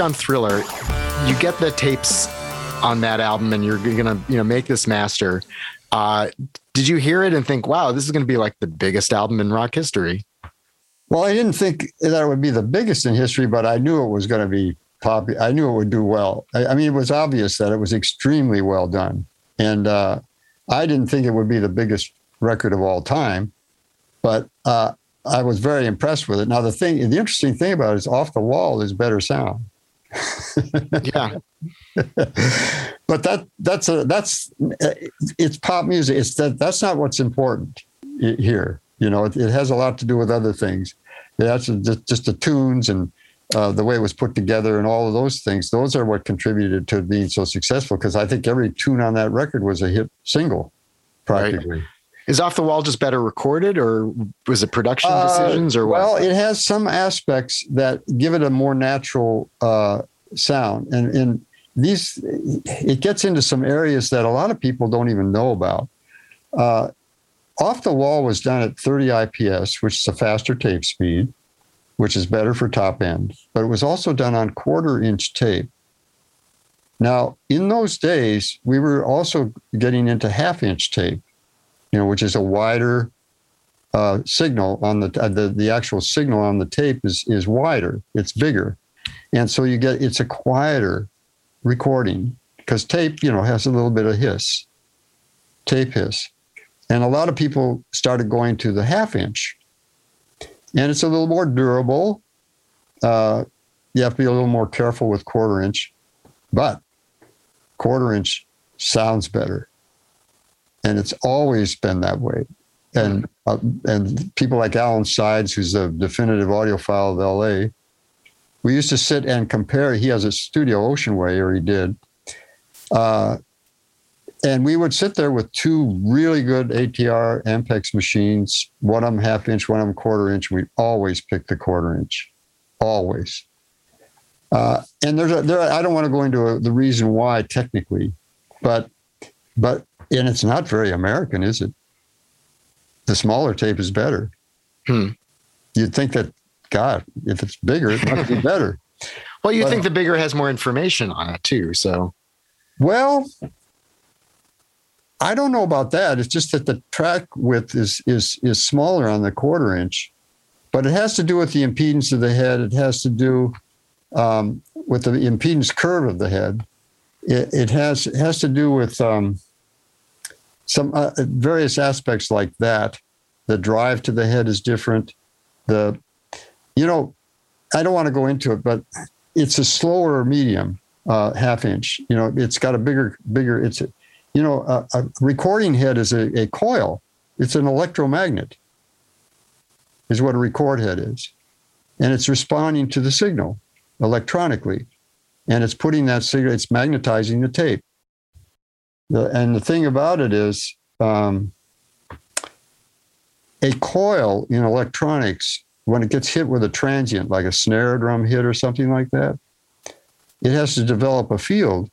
On Thriller, you get the tapes on that album and you're gonna, you know, make this master. Uh, did you hear it and think, wow, this is gonna be like the biggest album in rock history? Well, I didn't think that it would be the biggest in history, but I knew it was gonna be popular. I knew it would do well. I, I mean, it was obvious that it was extremely well done. And uh, I didn't think it would be the biggest record of all time, but uh, I was very impressed with it. Now, the thing, the interesting thing about it is Off the Wall is better sound. Yeah, but that that's a that's it's pop music. It's that that's not what's important here. You know, it, it has a lot to do with other things. That's just, just the tunes and uh, the way it was put together and all of those things. Those are what contributed to being so successful. Because I think every tune on that record was a hit single, practically. Right. Is Off the Wall just better recorded, or was it production decisions, or what? Uh, well, it has some aspects that give it a more natural uh, sound. And, and these, it gets into some areas that a lot of people don't even know about. Uh, Off the Wall was done at thirty I P S, which is a faster tape speed, which is better for top end. But it was also done on quarter inch tape. Now, in those days, we were also getting into half inch tape. You know, which is a wider uh, signal on the, uh, the the actual signal on the tape is is wider. It's bigger, and so you get it's a quieter recording because tape, you know, has a little bit of hiss, tape hiss, and a lot of people started going to the half inch, and it's a little more durable. Uh, you have to be a little more careful with quarter inch, but quarter inch sounds better. And it's always been that way. And uh, and people like Alan Sides, who's the definitive audiophile of L A, we used to sit and compare. He has a studio, Oceanway, or he did. Uh, and we would sit there with two really good A T R Ampex machines, one of them half inch, one of them quarter inch. We always pick the quarter inch, always. Uh, and there's a, there. I don't want to go into a, the reason why technically, but but. And it's not very American, is it? The smaller tape is better. Hmm. You'd think that, God, if it's bigger, it must be better. Well, you but, think the bigger has more information on it too, so. Well, I don't know about that. It's just that the track width is is is smaller on the quarter inch, but it has to do with the impedance of the head. It has to do um, with the impedance curve of the head. It, it has it has to do with. Um, Some uh, various aspects like that. The drive to the head is different. The, you know, I don't want to go into it, but it's a slower medium, uh, half inch. You know, it's got a bigger, bigger. It's, a, you know, a, a recording head is a, a coil. It's an electromagnet. Is what a record head is, and it's responding to the signal electronically, and it's putting that signal. It's magnetizing the tape. And the thing about it is um, a coil in electronics, when it gets hit with a transient, like a snare drum hit or something like that, it has to develop a field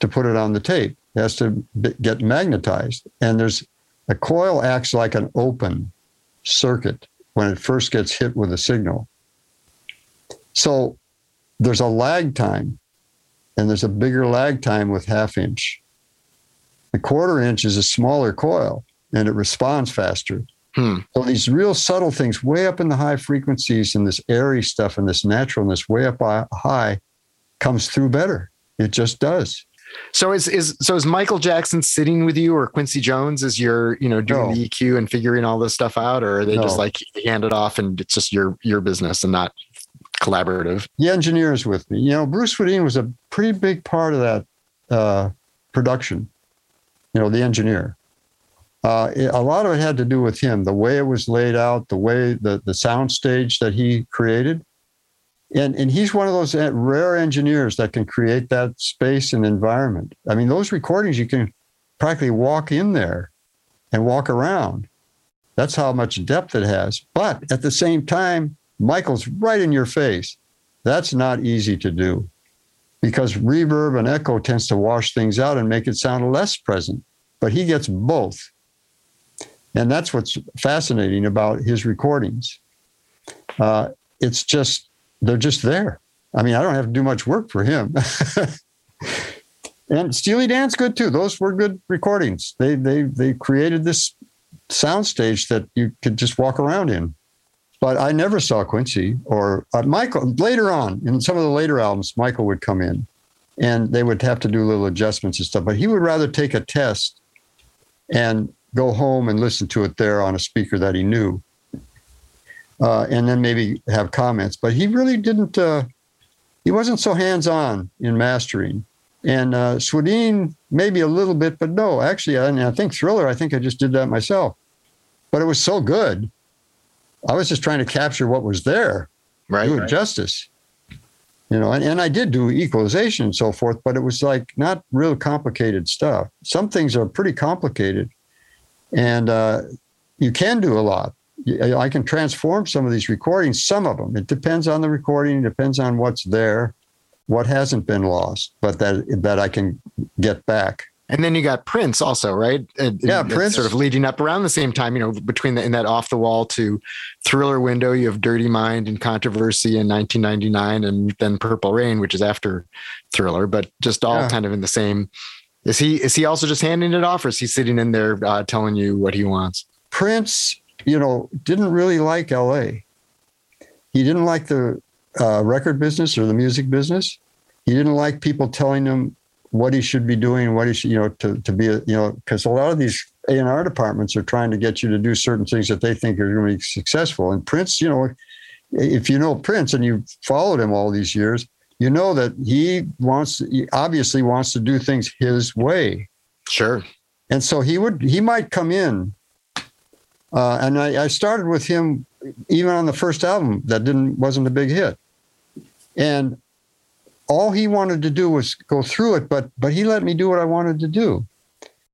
to put it on the tape. It has to b- get magnetized. And there's a coil acts like an open circuit when it first gets hit with a signal. So there's a lag time. and there's a bigger lag time with half inch. The quarter inch is a smaller coil and it responds faster. Hmm. So these real subtle things way up in the high frequencies and this airy stuff and this naturalness way up high comes through better. It just does. So is, is so is Michael Jackson sitting with you, or Quincy Jones as you're, you know, doing no. the E Q and figuring all this stuff out, or are they no. just like hand it off and it's just your your business and not collaborative? The engineer's with me. You know, Bruce Swedien was a pretty big part of that uh, production. You know, the engineer. Uh, it, a lot of it had to do with him, the way it was laid out, the way the, the sound stage that he created. And, and he's one of those rare engineers that can create that space and environment. I mean, those recordings, you can practically walk in there and walk around. That's how much depth it has. But at the same time, Michael's right in your face. That's not easy to do because reverb and echo tends to wash things out and make it sound less present. But he gets both. And that's what's fascinating about his recordings. Uh, it's just... they're just there. I mean, I don't have to do much work for him. And Steely Dan's good too. Those were good recordings. They they they created this soundstage that you could just walk around in. But I never saw Quincy or uh, Michael. Later on, in some of the later albums, Michael would come in and they would have to do little adjustments and stuff. But he would rather take a test and go home and listen to it there on a speaker that he knew. Uh, and then maybe have comments. But he really didn't, uh, he wasn't so hands-on in mastering. And uh, Swedien, maybe a little bit, but no, actually, I, mean, I think Thriller, I think I just did that myself. But it was so good. I was just trying to capture what was there, right, do it right. justice. You know, and, and I did do equalization and so forth, but it was like not real complicated stuff. Some things are pretty complicated. And uh, you can do a lot. I can transform some of these recordings, some of them. It depends on the recording, it depends on what's there, what hasn't been lost, but that that I can get back. And then you got Prince also, right? And, yeah, and Prince. Sort of leading up around the same time, you know, between the, in that Off the Wall to Thriller window, you have Dirty Mind and Controversy in nineteen ninety-nine and then Purple Rain, which is after Thriller, but just all yeah. kind of in the same. Is he, is he also just handing it off, or is he sitting in there uh, telling you what he wants? Prince... you know, didn't really like L A. He didn't like the uh, record business or the music business. He didn't like people telling him what he should be doing, what he should, you know, to, to be, a, you know, because a lot of these A and R departments are trying to get you to do certain things that they think are going to be successful. And Prince, you know, if you know Prince and you've followed him all these years, you know that he wants, he obviously wants to do things his way. Sure. And so he would, he might come in. Uh, and I, I started with him even on the first album that didn't wasn't a big hit. And all he wanted to do was go through it, but but he let me do what I wanted to do.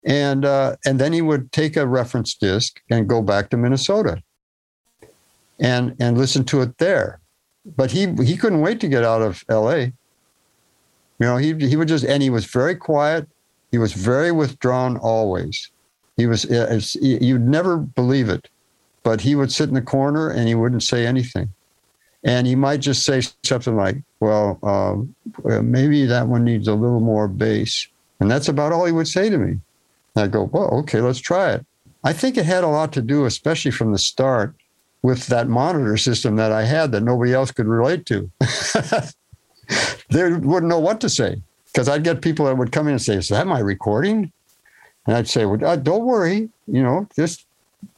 And uh, and then he would take a reference disc and go back to Minnesota and and listen to it there. But he he couldn't wait to get out of L A. You know, he he would just, and he was very quiet. He was very withdrawn always. He was, you'd never believe it, but he would sit in the corner and he wouldn't say anything. And he might just say something like, well, uh, maybe that one needs a little more bass. And that's about all he would say to me. And I'd go, well, okay, let's try it. I think it had a lot to do, especially from the start, with that monitor system that I had that nobody else could relate to. They wouldn't know what to say, because I'd get people that would come in and say, is that my recording? And I'd say, well, don't worry, you know, just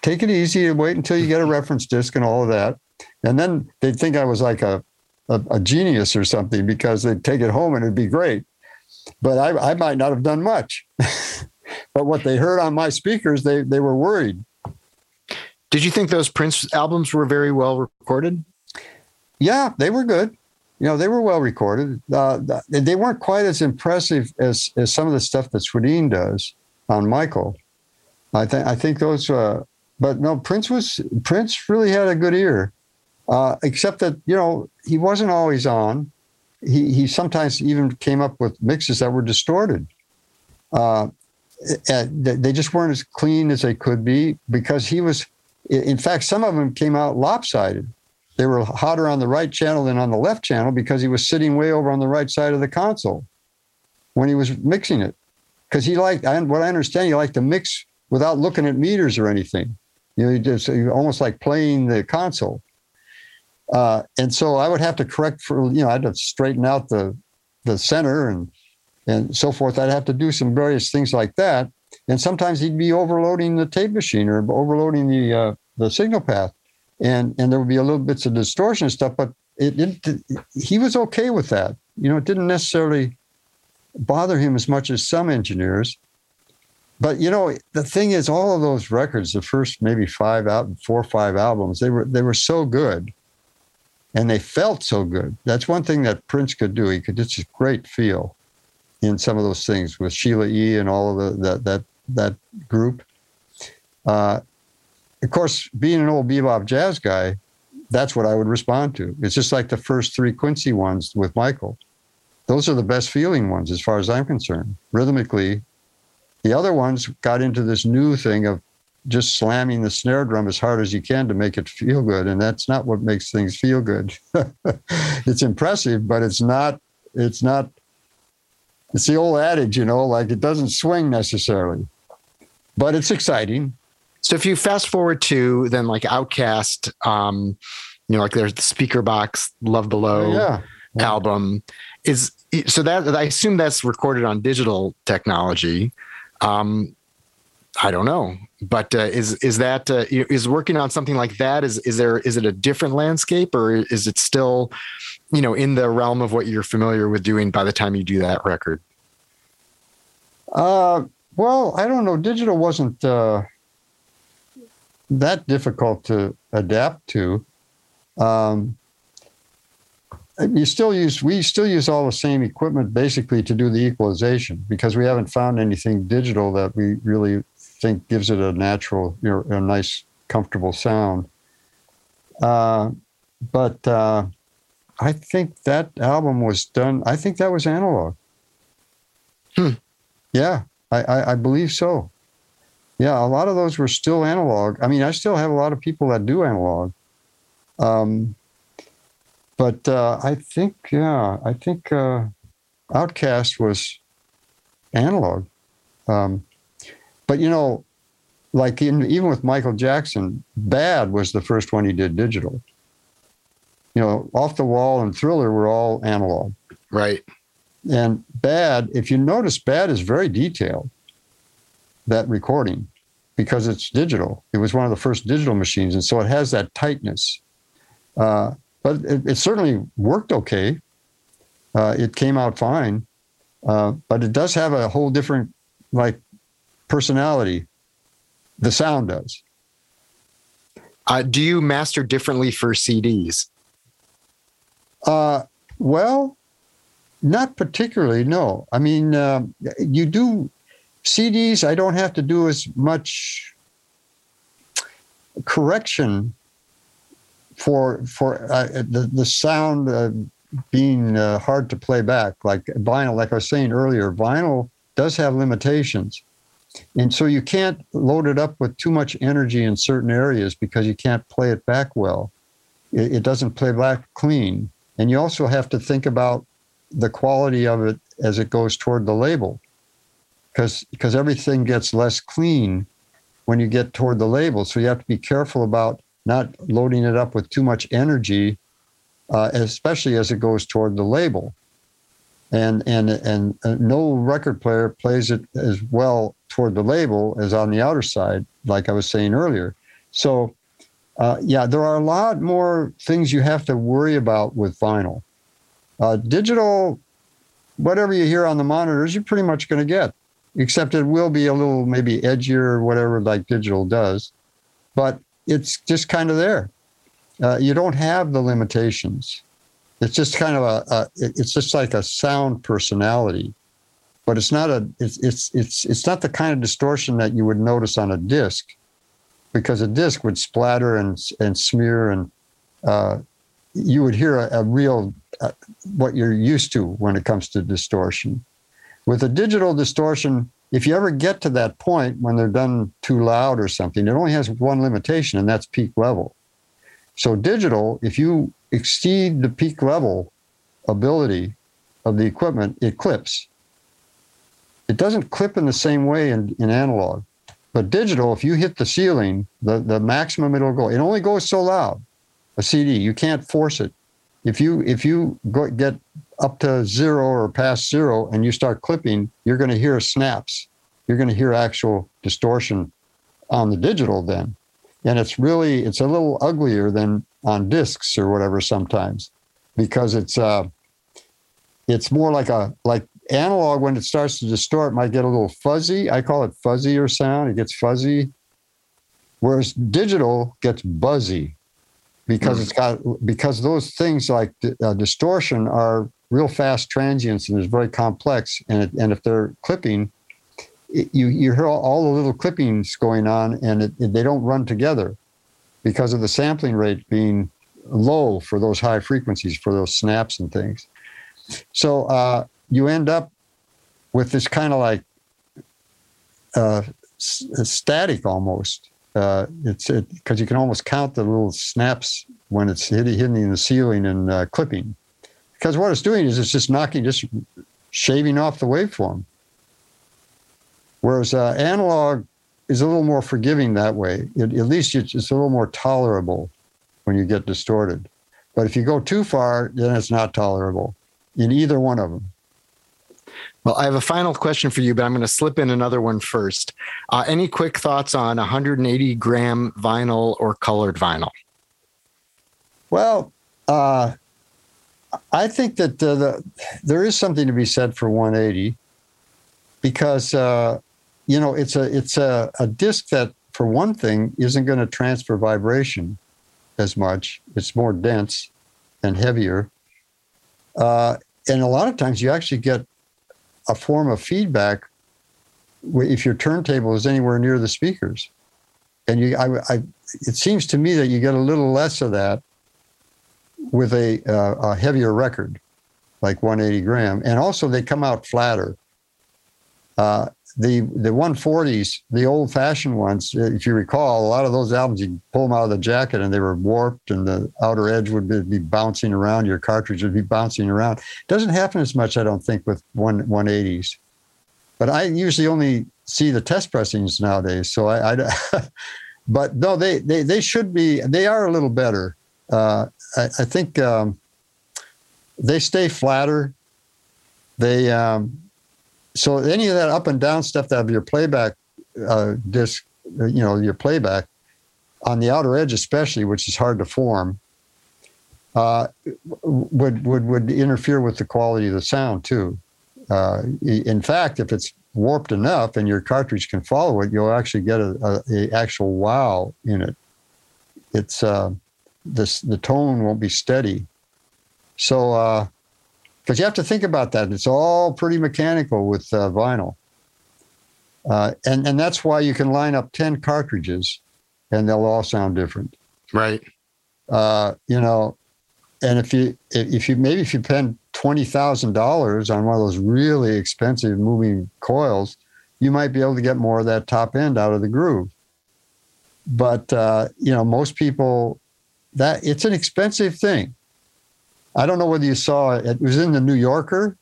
take it easy and wait until you get a reference disc and all of that. And then they'd think I was like a, a, a genius or something, because they'd take it home and it'd be great. But I, I might not have done much. But what they heard on my speakers, they, they were worried. Did you think those Prince albums were very well recorded? Yeah, they were good. You know, they were well recorded. Uh, they weren't quite as impressive as, as some of the stuff that Swedien does. On Michael, I think I think those, uh, but no, Prince was Prince really had a good ear, uh, except that, you know, he wasn't always on. He he sometimes even came up with mixes that were distorted. Uh, they just weren't as clean as they could be, because he was. In fact, some of them came out lopsided. They were hotter on the right channel than on the left channel, because he was sitting way over on the right side of the console. when he was mixing it, because he liked, and what I understand, he liked to mix without looking at meters or anything. You know, he just he almost like playing the console. Uh, and so I would have to correct for, you know, I'd have to straighten out the the center and and so forth. I'd have to do some various things like that. And sometimes he'd be overloading the tape machine or overloading the uh, the signal path. And and there would be a little bits of distortion and stuff, but it didn't, he was okay with that. You know, it didn't necessarily bother him as much as some engineers. But, you know, the thing is, all of those records, the first maybe five out, four or five albums, they were they were so good. And they felt so good. That's one thing that Prince could do. He could just a great feel in some of those things with Sheila E. and all of the, that that that group. Uh, of course, being an old bebop jazz guy, that's what I would respond to. It's just like the first three Quincy ones with Michael. Those are the best feeling ones, as far as I'm concerned, rhythmically. The other ones got into this new thing of just slamming the snare drum as hard as you can to make it feel good. And that's not what makes things feel good. It's impressive, but it's not, it's not, it's the old adage, you know, like it doesn't swing necessarily, but it's exciting. So if you fast forward to then like Outkast, um, you know, like there's the Speaker Box, Love Below yeah. Yeah. album is, so that, I assume that's recorded on digital technology. Um, I don't know, but uh, is is that uh, is working on something like that? Is is there is it a different landscape, or is it still, you know, in the realm of what you're familiar with doing by the time you do that record? Uh, well, I don't know. Digital wasn't uh, that difficult to adapt to. Um, you still use we still use all the same equipment basically to do the equalization, because we haven't found anything digital that we really think gives it a natural, you know, a nice, comfortable sound. Uh, but uh, I think that album was done, I think that was analog. Hmm. Yeah, I, I, I believe so. Yeah, a lot of those were still analog. I mean, I still have a lot of people that do analog. Um, but uh, I think, yeah, I think uh, Outkast was analog. Um, But, you know, like in, even with Michael Jackson, Bad was the first one he did digital. You know, Off the Wall and Thriller were all analog. Right. And Bad, if you notice, Bad is very detailed, that recording, because it's digital. It was one of the first digital machines, and so it has that tightness. Uh, but it, it certainly worked okay. Uh, it came out fine. Uh, but it does have a whole different, like, personality, the sound does. Uh, do you master differently for C Ds? Uh, well, not particularly, no. I mean, uh, you do C Ds, I don't have to do as much correction for for uh, the, the sound uh, being uh, hard to play back. Like vinyl, like I was saying earlier, vinyl does have limitations. And so you can't load it up with too much energy in certain areas, because you can't play it back well. It, it doesn't play back clean. And you also have to think about the quality of it as it goes toward the label, because because everything gets less clean when you get toward the label. So you have to be careful about not loading it up with too much energy, uh, especially as it goes toward the label. And and and no record player plays it as well toward the label as on the outer side, like I was saying earlier. So, uh, yeah, there are a lot more things you have to worry about with vinyl. Uh, digital, whatever you hear on the monitors, you're pretty much going to get, except it will be a little maybe edgier or whatever, like digital does. But it's just kind of there. Uh, you don't have the limitations. It's just kind of a, a, it's just like a sound personality, but it's not a, it's, it's, it's, it's not the kind of distortion that you would notice on a disc, because a disc would splatter and, and smear, and uh, you would hear a, a real, uh, what you're used to when it comes to distortion. With a digital distortion, if you ever get to that point when they're done too loud or something, it only has one limitation, and that's peak level. So digital, if you exceed the peak level ability of the equipment, it clips. it doesn't clip in the same way in, in analog. But digital, if you hit the ceiling, the, the maximum it'll go. It only goes so loud, a C D. You can't force it. If you if you go, get up to zero or past zero and you start clipping, you're going to hear snaps. You're going to hear actual distortion on the digital then. And it's really, it's a little uglier than on discs or whatever sometimes, because it's uh, it's more like a like analog. When it starts to distort, it might get a little fuzzy. I call it fuzzier sound. It gets fuzzy, whereas digital gets buzzy, because mm. it's got because those things like uh, distortion are real fast transients and it's very complex. And it, and if they're clipping, it, you you hear all, all the little clippings going on, and it, it, they don't run together, because of the sampling rate being low for those high frequencies, for those snaps and things. So uh, you end up with this kind of like uh, static almost. Uh, it's because it, you can almost count the little snaps when it's hitting, hitting in the ceiling and uh, clipping. Because what it's doing is it's just knocking, just shaving off the waveform. Whereas uh, analog is a little more forgiving that way. It, at least it's, it's a little more tolerable when you get distorted. But if you go too far, then it's not tolerable in either one of them. Well, I have a final question for you, but I'm going to slip in another one first. Uh, any quick thoughts on one hundred eighty gram vinyl or colored vinyl? Well, uh, I think that uh, the, there is something to be said for one eighty, because uh, you know, it's a it's a, a disc that, for one thing, isn't going to transfer vibration as much. It's more dense and heavier. Uh, and a lot of times you actually get a form of feedback if your turntable is anywhere near the speakers. And you, I, I, it seems to me that you get a little less of that with a, uh, a heavier record, like one eighty gram. And also they come out flatter. Uh, The the one forties, the old-fashioned ones, if you recall, a lot of those albums, you'd pull them out of the jacket and they were warped, and the outer edge would be, be bouncing around, your cartridge would be bouncing around. It doesn't happen as much, I don't think, with one, one eighties. But I usually only see the test pressings nowadays. So I, I But no, they, they, they should be, they are a little better. Uh, I, I think um, they stay flatter. They... Um, So any of that up and down stuff that your playback uh, disc, you know, your playback on the outer edge, especially, which is hard to form, uh, would would would interfere with the quality of the sound too. Uh, in fact, if it's warped enough and your cartridge can follow it, you'll actually get a, a, a actual wow in it. It's uh, this the tone won't be steady. So. Uh, Because you have to think about that. It's all pretty mechanical with uh, vinyl. Uh, and, and that's why you can line up ten cartridges and they'll all sound different. Right. Uh, you know, and if you, if you, maybe if you spend twenty thousand dollars on one of those really expensive moving coils, you might be able to get more of that top end out of the groove. But, uh, you know, most people, that it's an expensive thing. I don't know whether you saw it. It was in the New Yorker.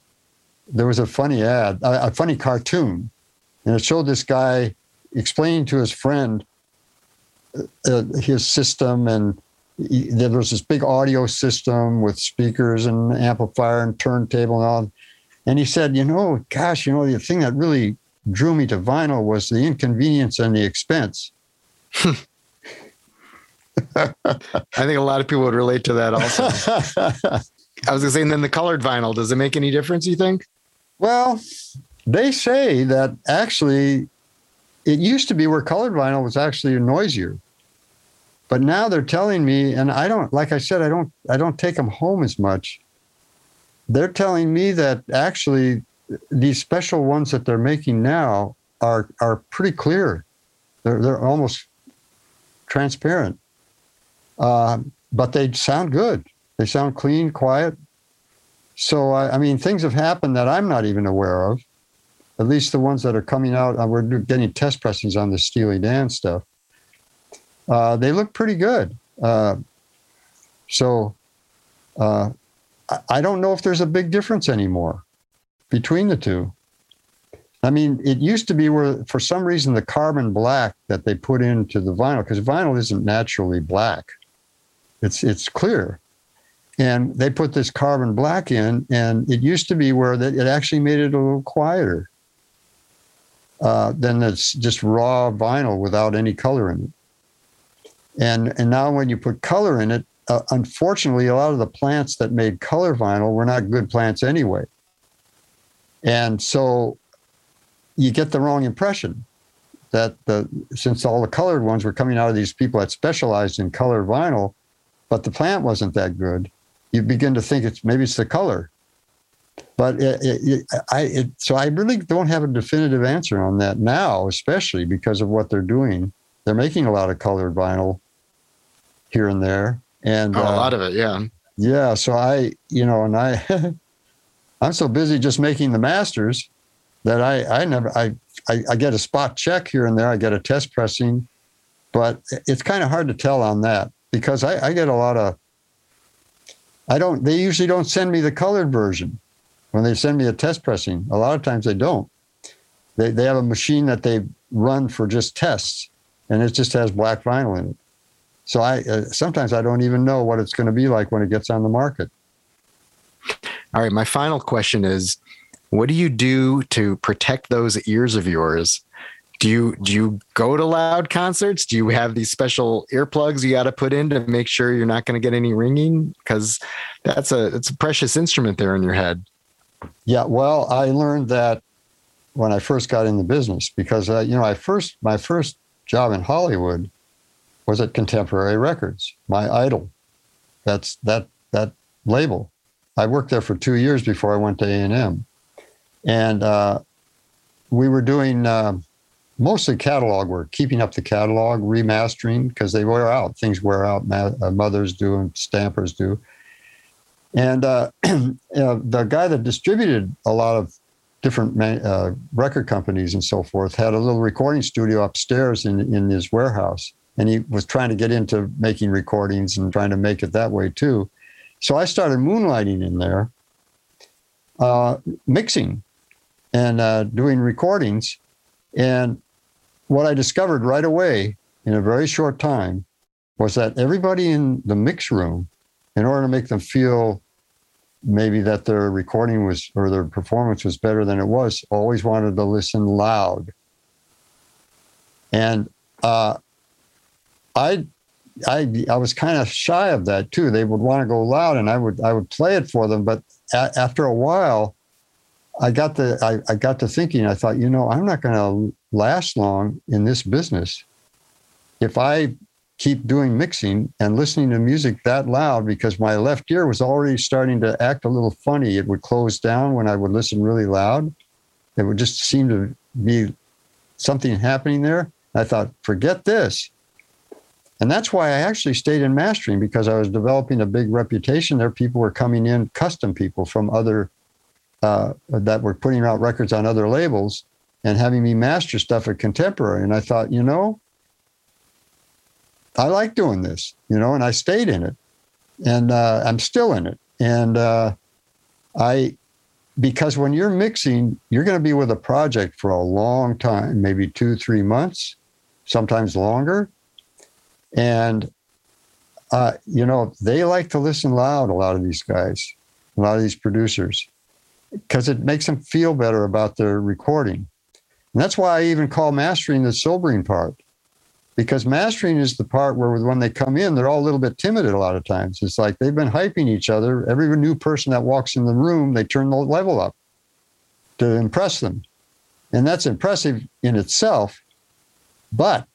There was a funny ad, a funny cartoon, and it showed this guy explaining to his friend uh, his system, and he, there was this big audio system with speakers and amplifier and turntable and all. And he said, "You know, gosh, you know, the thing that really drew me to vinyl was the inconvenience and the expense." I think a lot of people would relate to that also. I was going to say, and then the colored vinyl, does it make any difference, you think? Well, they say that actually it used to be where colored vinyl was actually noisier. But now they're telling me, and I don't, like I said, I don't, I don't take them home as much. They're telling me that actually these special ones that they're making now are, are pretty clear. They're, they're almost transparent. Uh, but they sound good. They sound clean, quiet. So, I, I mean, things have happened that I'm not even aware of, at least the ones that are coming out. We're getting test pressings on the Steely Dan stuff. Uh, they look pretty good. Uh, so uh, I, I don't know if there's a big difference anymore between the two. I mean, it used to be where, for some reason, the carbon black that they put into the vinyl, because vinyl isn't naturally black. It's it's clear. And they put this carbon black in, and it used to be where that it actually made it a little quieter uh, than it's just raw vinyl without any color in it. And, and now when you put color in it, uh, unfortunately, a lot of the plants that made color vinyl were not good plants anyway. And so you get the wrong impression that the, since all the colored ones were coming out of these people that specialized in color vinyl, but the plant wasn't that good, you begin to think it's maybe it's the color. But it, it, it, I, it, so I really don't have a definitive answer on that now, especially because of what they're doing. They're making a lot of colored vinyl here and there, and oh, uh, a lot of it, yeah, yeah. So I, you know, and I, I'm so busy just making the masters that I, I never, I, I, I get a spot check here and there. I get a test pressing, but it's kind of hard to tell on that. Because I, I get a lot of, I don't, they usually don't send me the colored version when they send me a test pressing. A lot of times they don't. They they have a machine that they run for just tests, and it just has black vinyl in it. So I uh, sometimes I don't even know what it's going to be like when it gets on the market. All right, my final question is, what do you do to protect those ears of yours? Do you do you go to loud concerts? Do you have these special earplugs you got to put in to make sure you're not going to get any ringing? Because that's a it's a precious instrument there in your head. Yeah, well, I learned that when I first got in the business, because uh, you know, I first my first job in Hollywood was at Contemporary Records, my idol. That's that that label. I worked there for two years before I went to A and M, and uh, we were doing. Uh, Mostly catalog work, keeping up the catalog, remastering, because they wear out. Things wear out. Mothers do and stampers do. And uh, you know, the guy that distributed a lot of different uh, record companies and so forth had a little recording studio upstairs in, in his warehouse. And he was trying to get into making recordings and trying to make it that way, too. So I started moonlighting in there, uh, mixing and uh, doing recordings. And what I discovered right away in a very short time was that everybody in the mix room, in order to make them feel maybe that their recording was or their performance was better than it was, always wanted to listen loud. And uh, I, I, I was kind of shy of that too. They would want to go loud, and I would I would play it for them. But a- after a while, I got the I, I got to thinking. I thought, you know, I'm not going to last long in this business if I keep doing mixing and listening to music that loud, because my left ear was already starting to act a little funny. It would close down when I would listen really loud. It would just seem to be something happening there. I thought, forget this. And that's why I actually stayed in mastering, because I was developing a big reputation there. People were coming in, custom people from other Uh, that were putting out records on other labels and having me master stuff at Contemporary. And I thought, you know, I like doing this, you know, and I stayed in it, and uh, I'm still in it. And uh, I, because when you're mixing, you're going to be with a project for a long time, maybe two, three months, sometimes longer. And, uh, you know, they like to listen loud, a lot of these guys, a lot of these producers, because it makes them feel better about their recording. And that's why I even call mastering the sobering part, because mastering is the part where when they come in, they're all a little bit timid a lot of times. It's like they've been hyping each other. Every new person that walks in the room, they turn the level up to impress them. And that's impressive in itself, but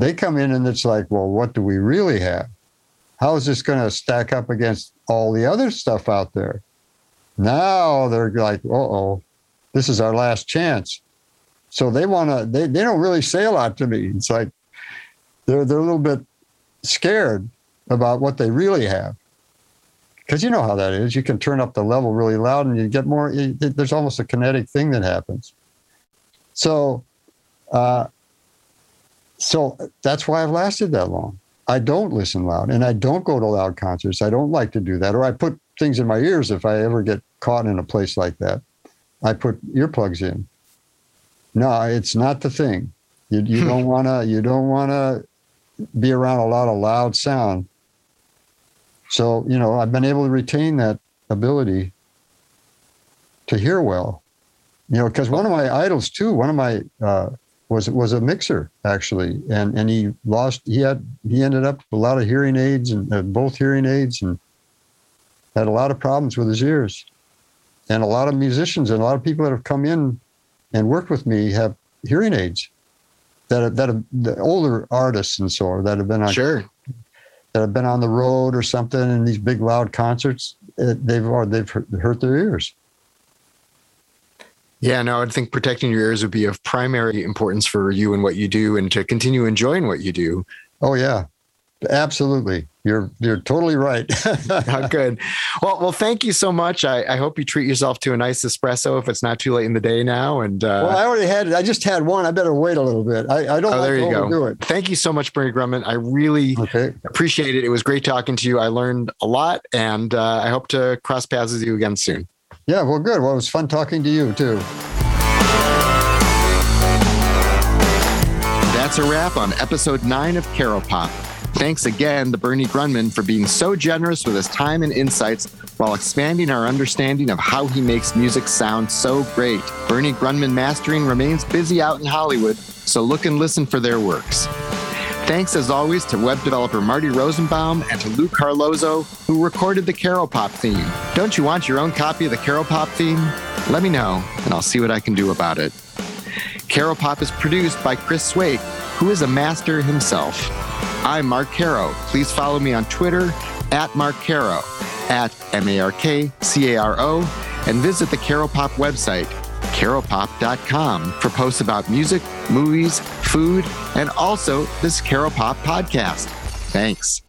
they come in and it's like, well, what do we really have? How is this going to stack up against all the other stuff out there? Now they're like, uh-oh, this is our last chance. So they want to, they, they don't really say a lot to me. It's like they're, they're a little bit scared about what they really have. Because you know how that is. You can turn up the level really loud and you get more, it, there's almost a kinetic thing that happens. So, uh, so that's why I've lasted that long. I don't listen loud, and I don't go to loud concerts. I don't like to do that. Or I put things in my ears if I ever get caught in a place like that. I put earplugs in No, it's not the thing. You you don't wanna you don't wanna be around a lot of loud sound. So, you know, I've been able to retain that ability to hear well. You know, because one of my idols too, one of my uh, was was a mixer actually, and and he lost he had he ended up with a lot of hearing aids and uh, both hearing aids, and had a lot of problems with his ears. And a lot of musicians and a lot of people that have come in and worked with me have hearing aids that have, that have, the older artists and so on that have been on sure that have been on the road or something in these big loud concerts. They've or they've hurt their ears. Yeah, no, I think protecting your ears would be of primary importance for you and what you do, and to continue enjoying what you do. Oh yeah, absolutely. You're you're totally right. How good. Well, well, thank you so much. I, I hope you treat yourself to a nice espresso if it's not too late in the day now. And uh, well, I already had it. I just had one. I better wait a little bit. I, I don't. Oh, like there you go. Do it. Thank you so much, Bernie Grundman. I really okay. appreciate it. It was great talking to you. I learned a lot, and uh, I hope to cross paths with you again soon. Yeah, well, good. Well, it was fun talking to you too. That's a wrap on episode nine of CaroPop. Thanks again to Bernie Grundman for being so generous with his time and insights while expanding our understanding of how he makes music sound so great. Bernie Grundman Mastering remains busy out in Hollywood, so look and listen for their works. Thanks, as always, to web developer Marty Rosenbaum and to Lou Carlozzo, who recorded the CaroPop theme. Don't you want your own copy of the CaroPop theme? Let me know, and I'll see what I can do about it. CaroPop is produced by Chris Swedien, who is a master himself. I'm Mark Caro. Please follow me on Twitter, at Mark Caro, at M A R K C A R O, and visit the CaroPop website, caropop dot com, for posts about music, movies, food, and also this CaroPop podcast. Thanks.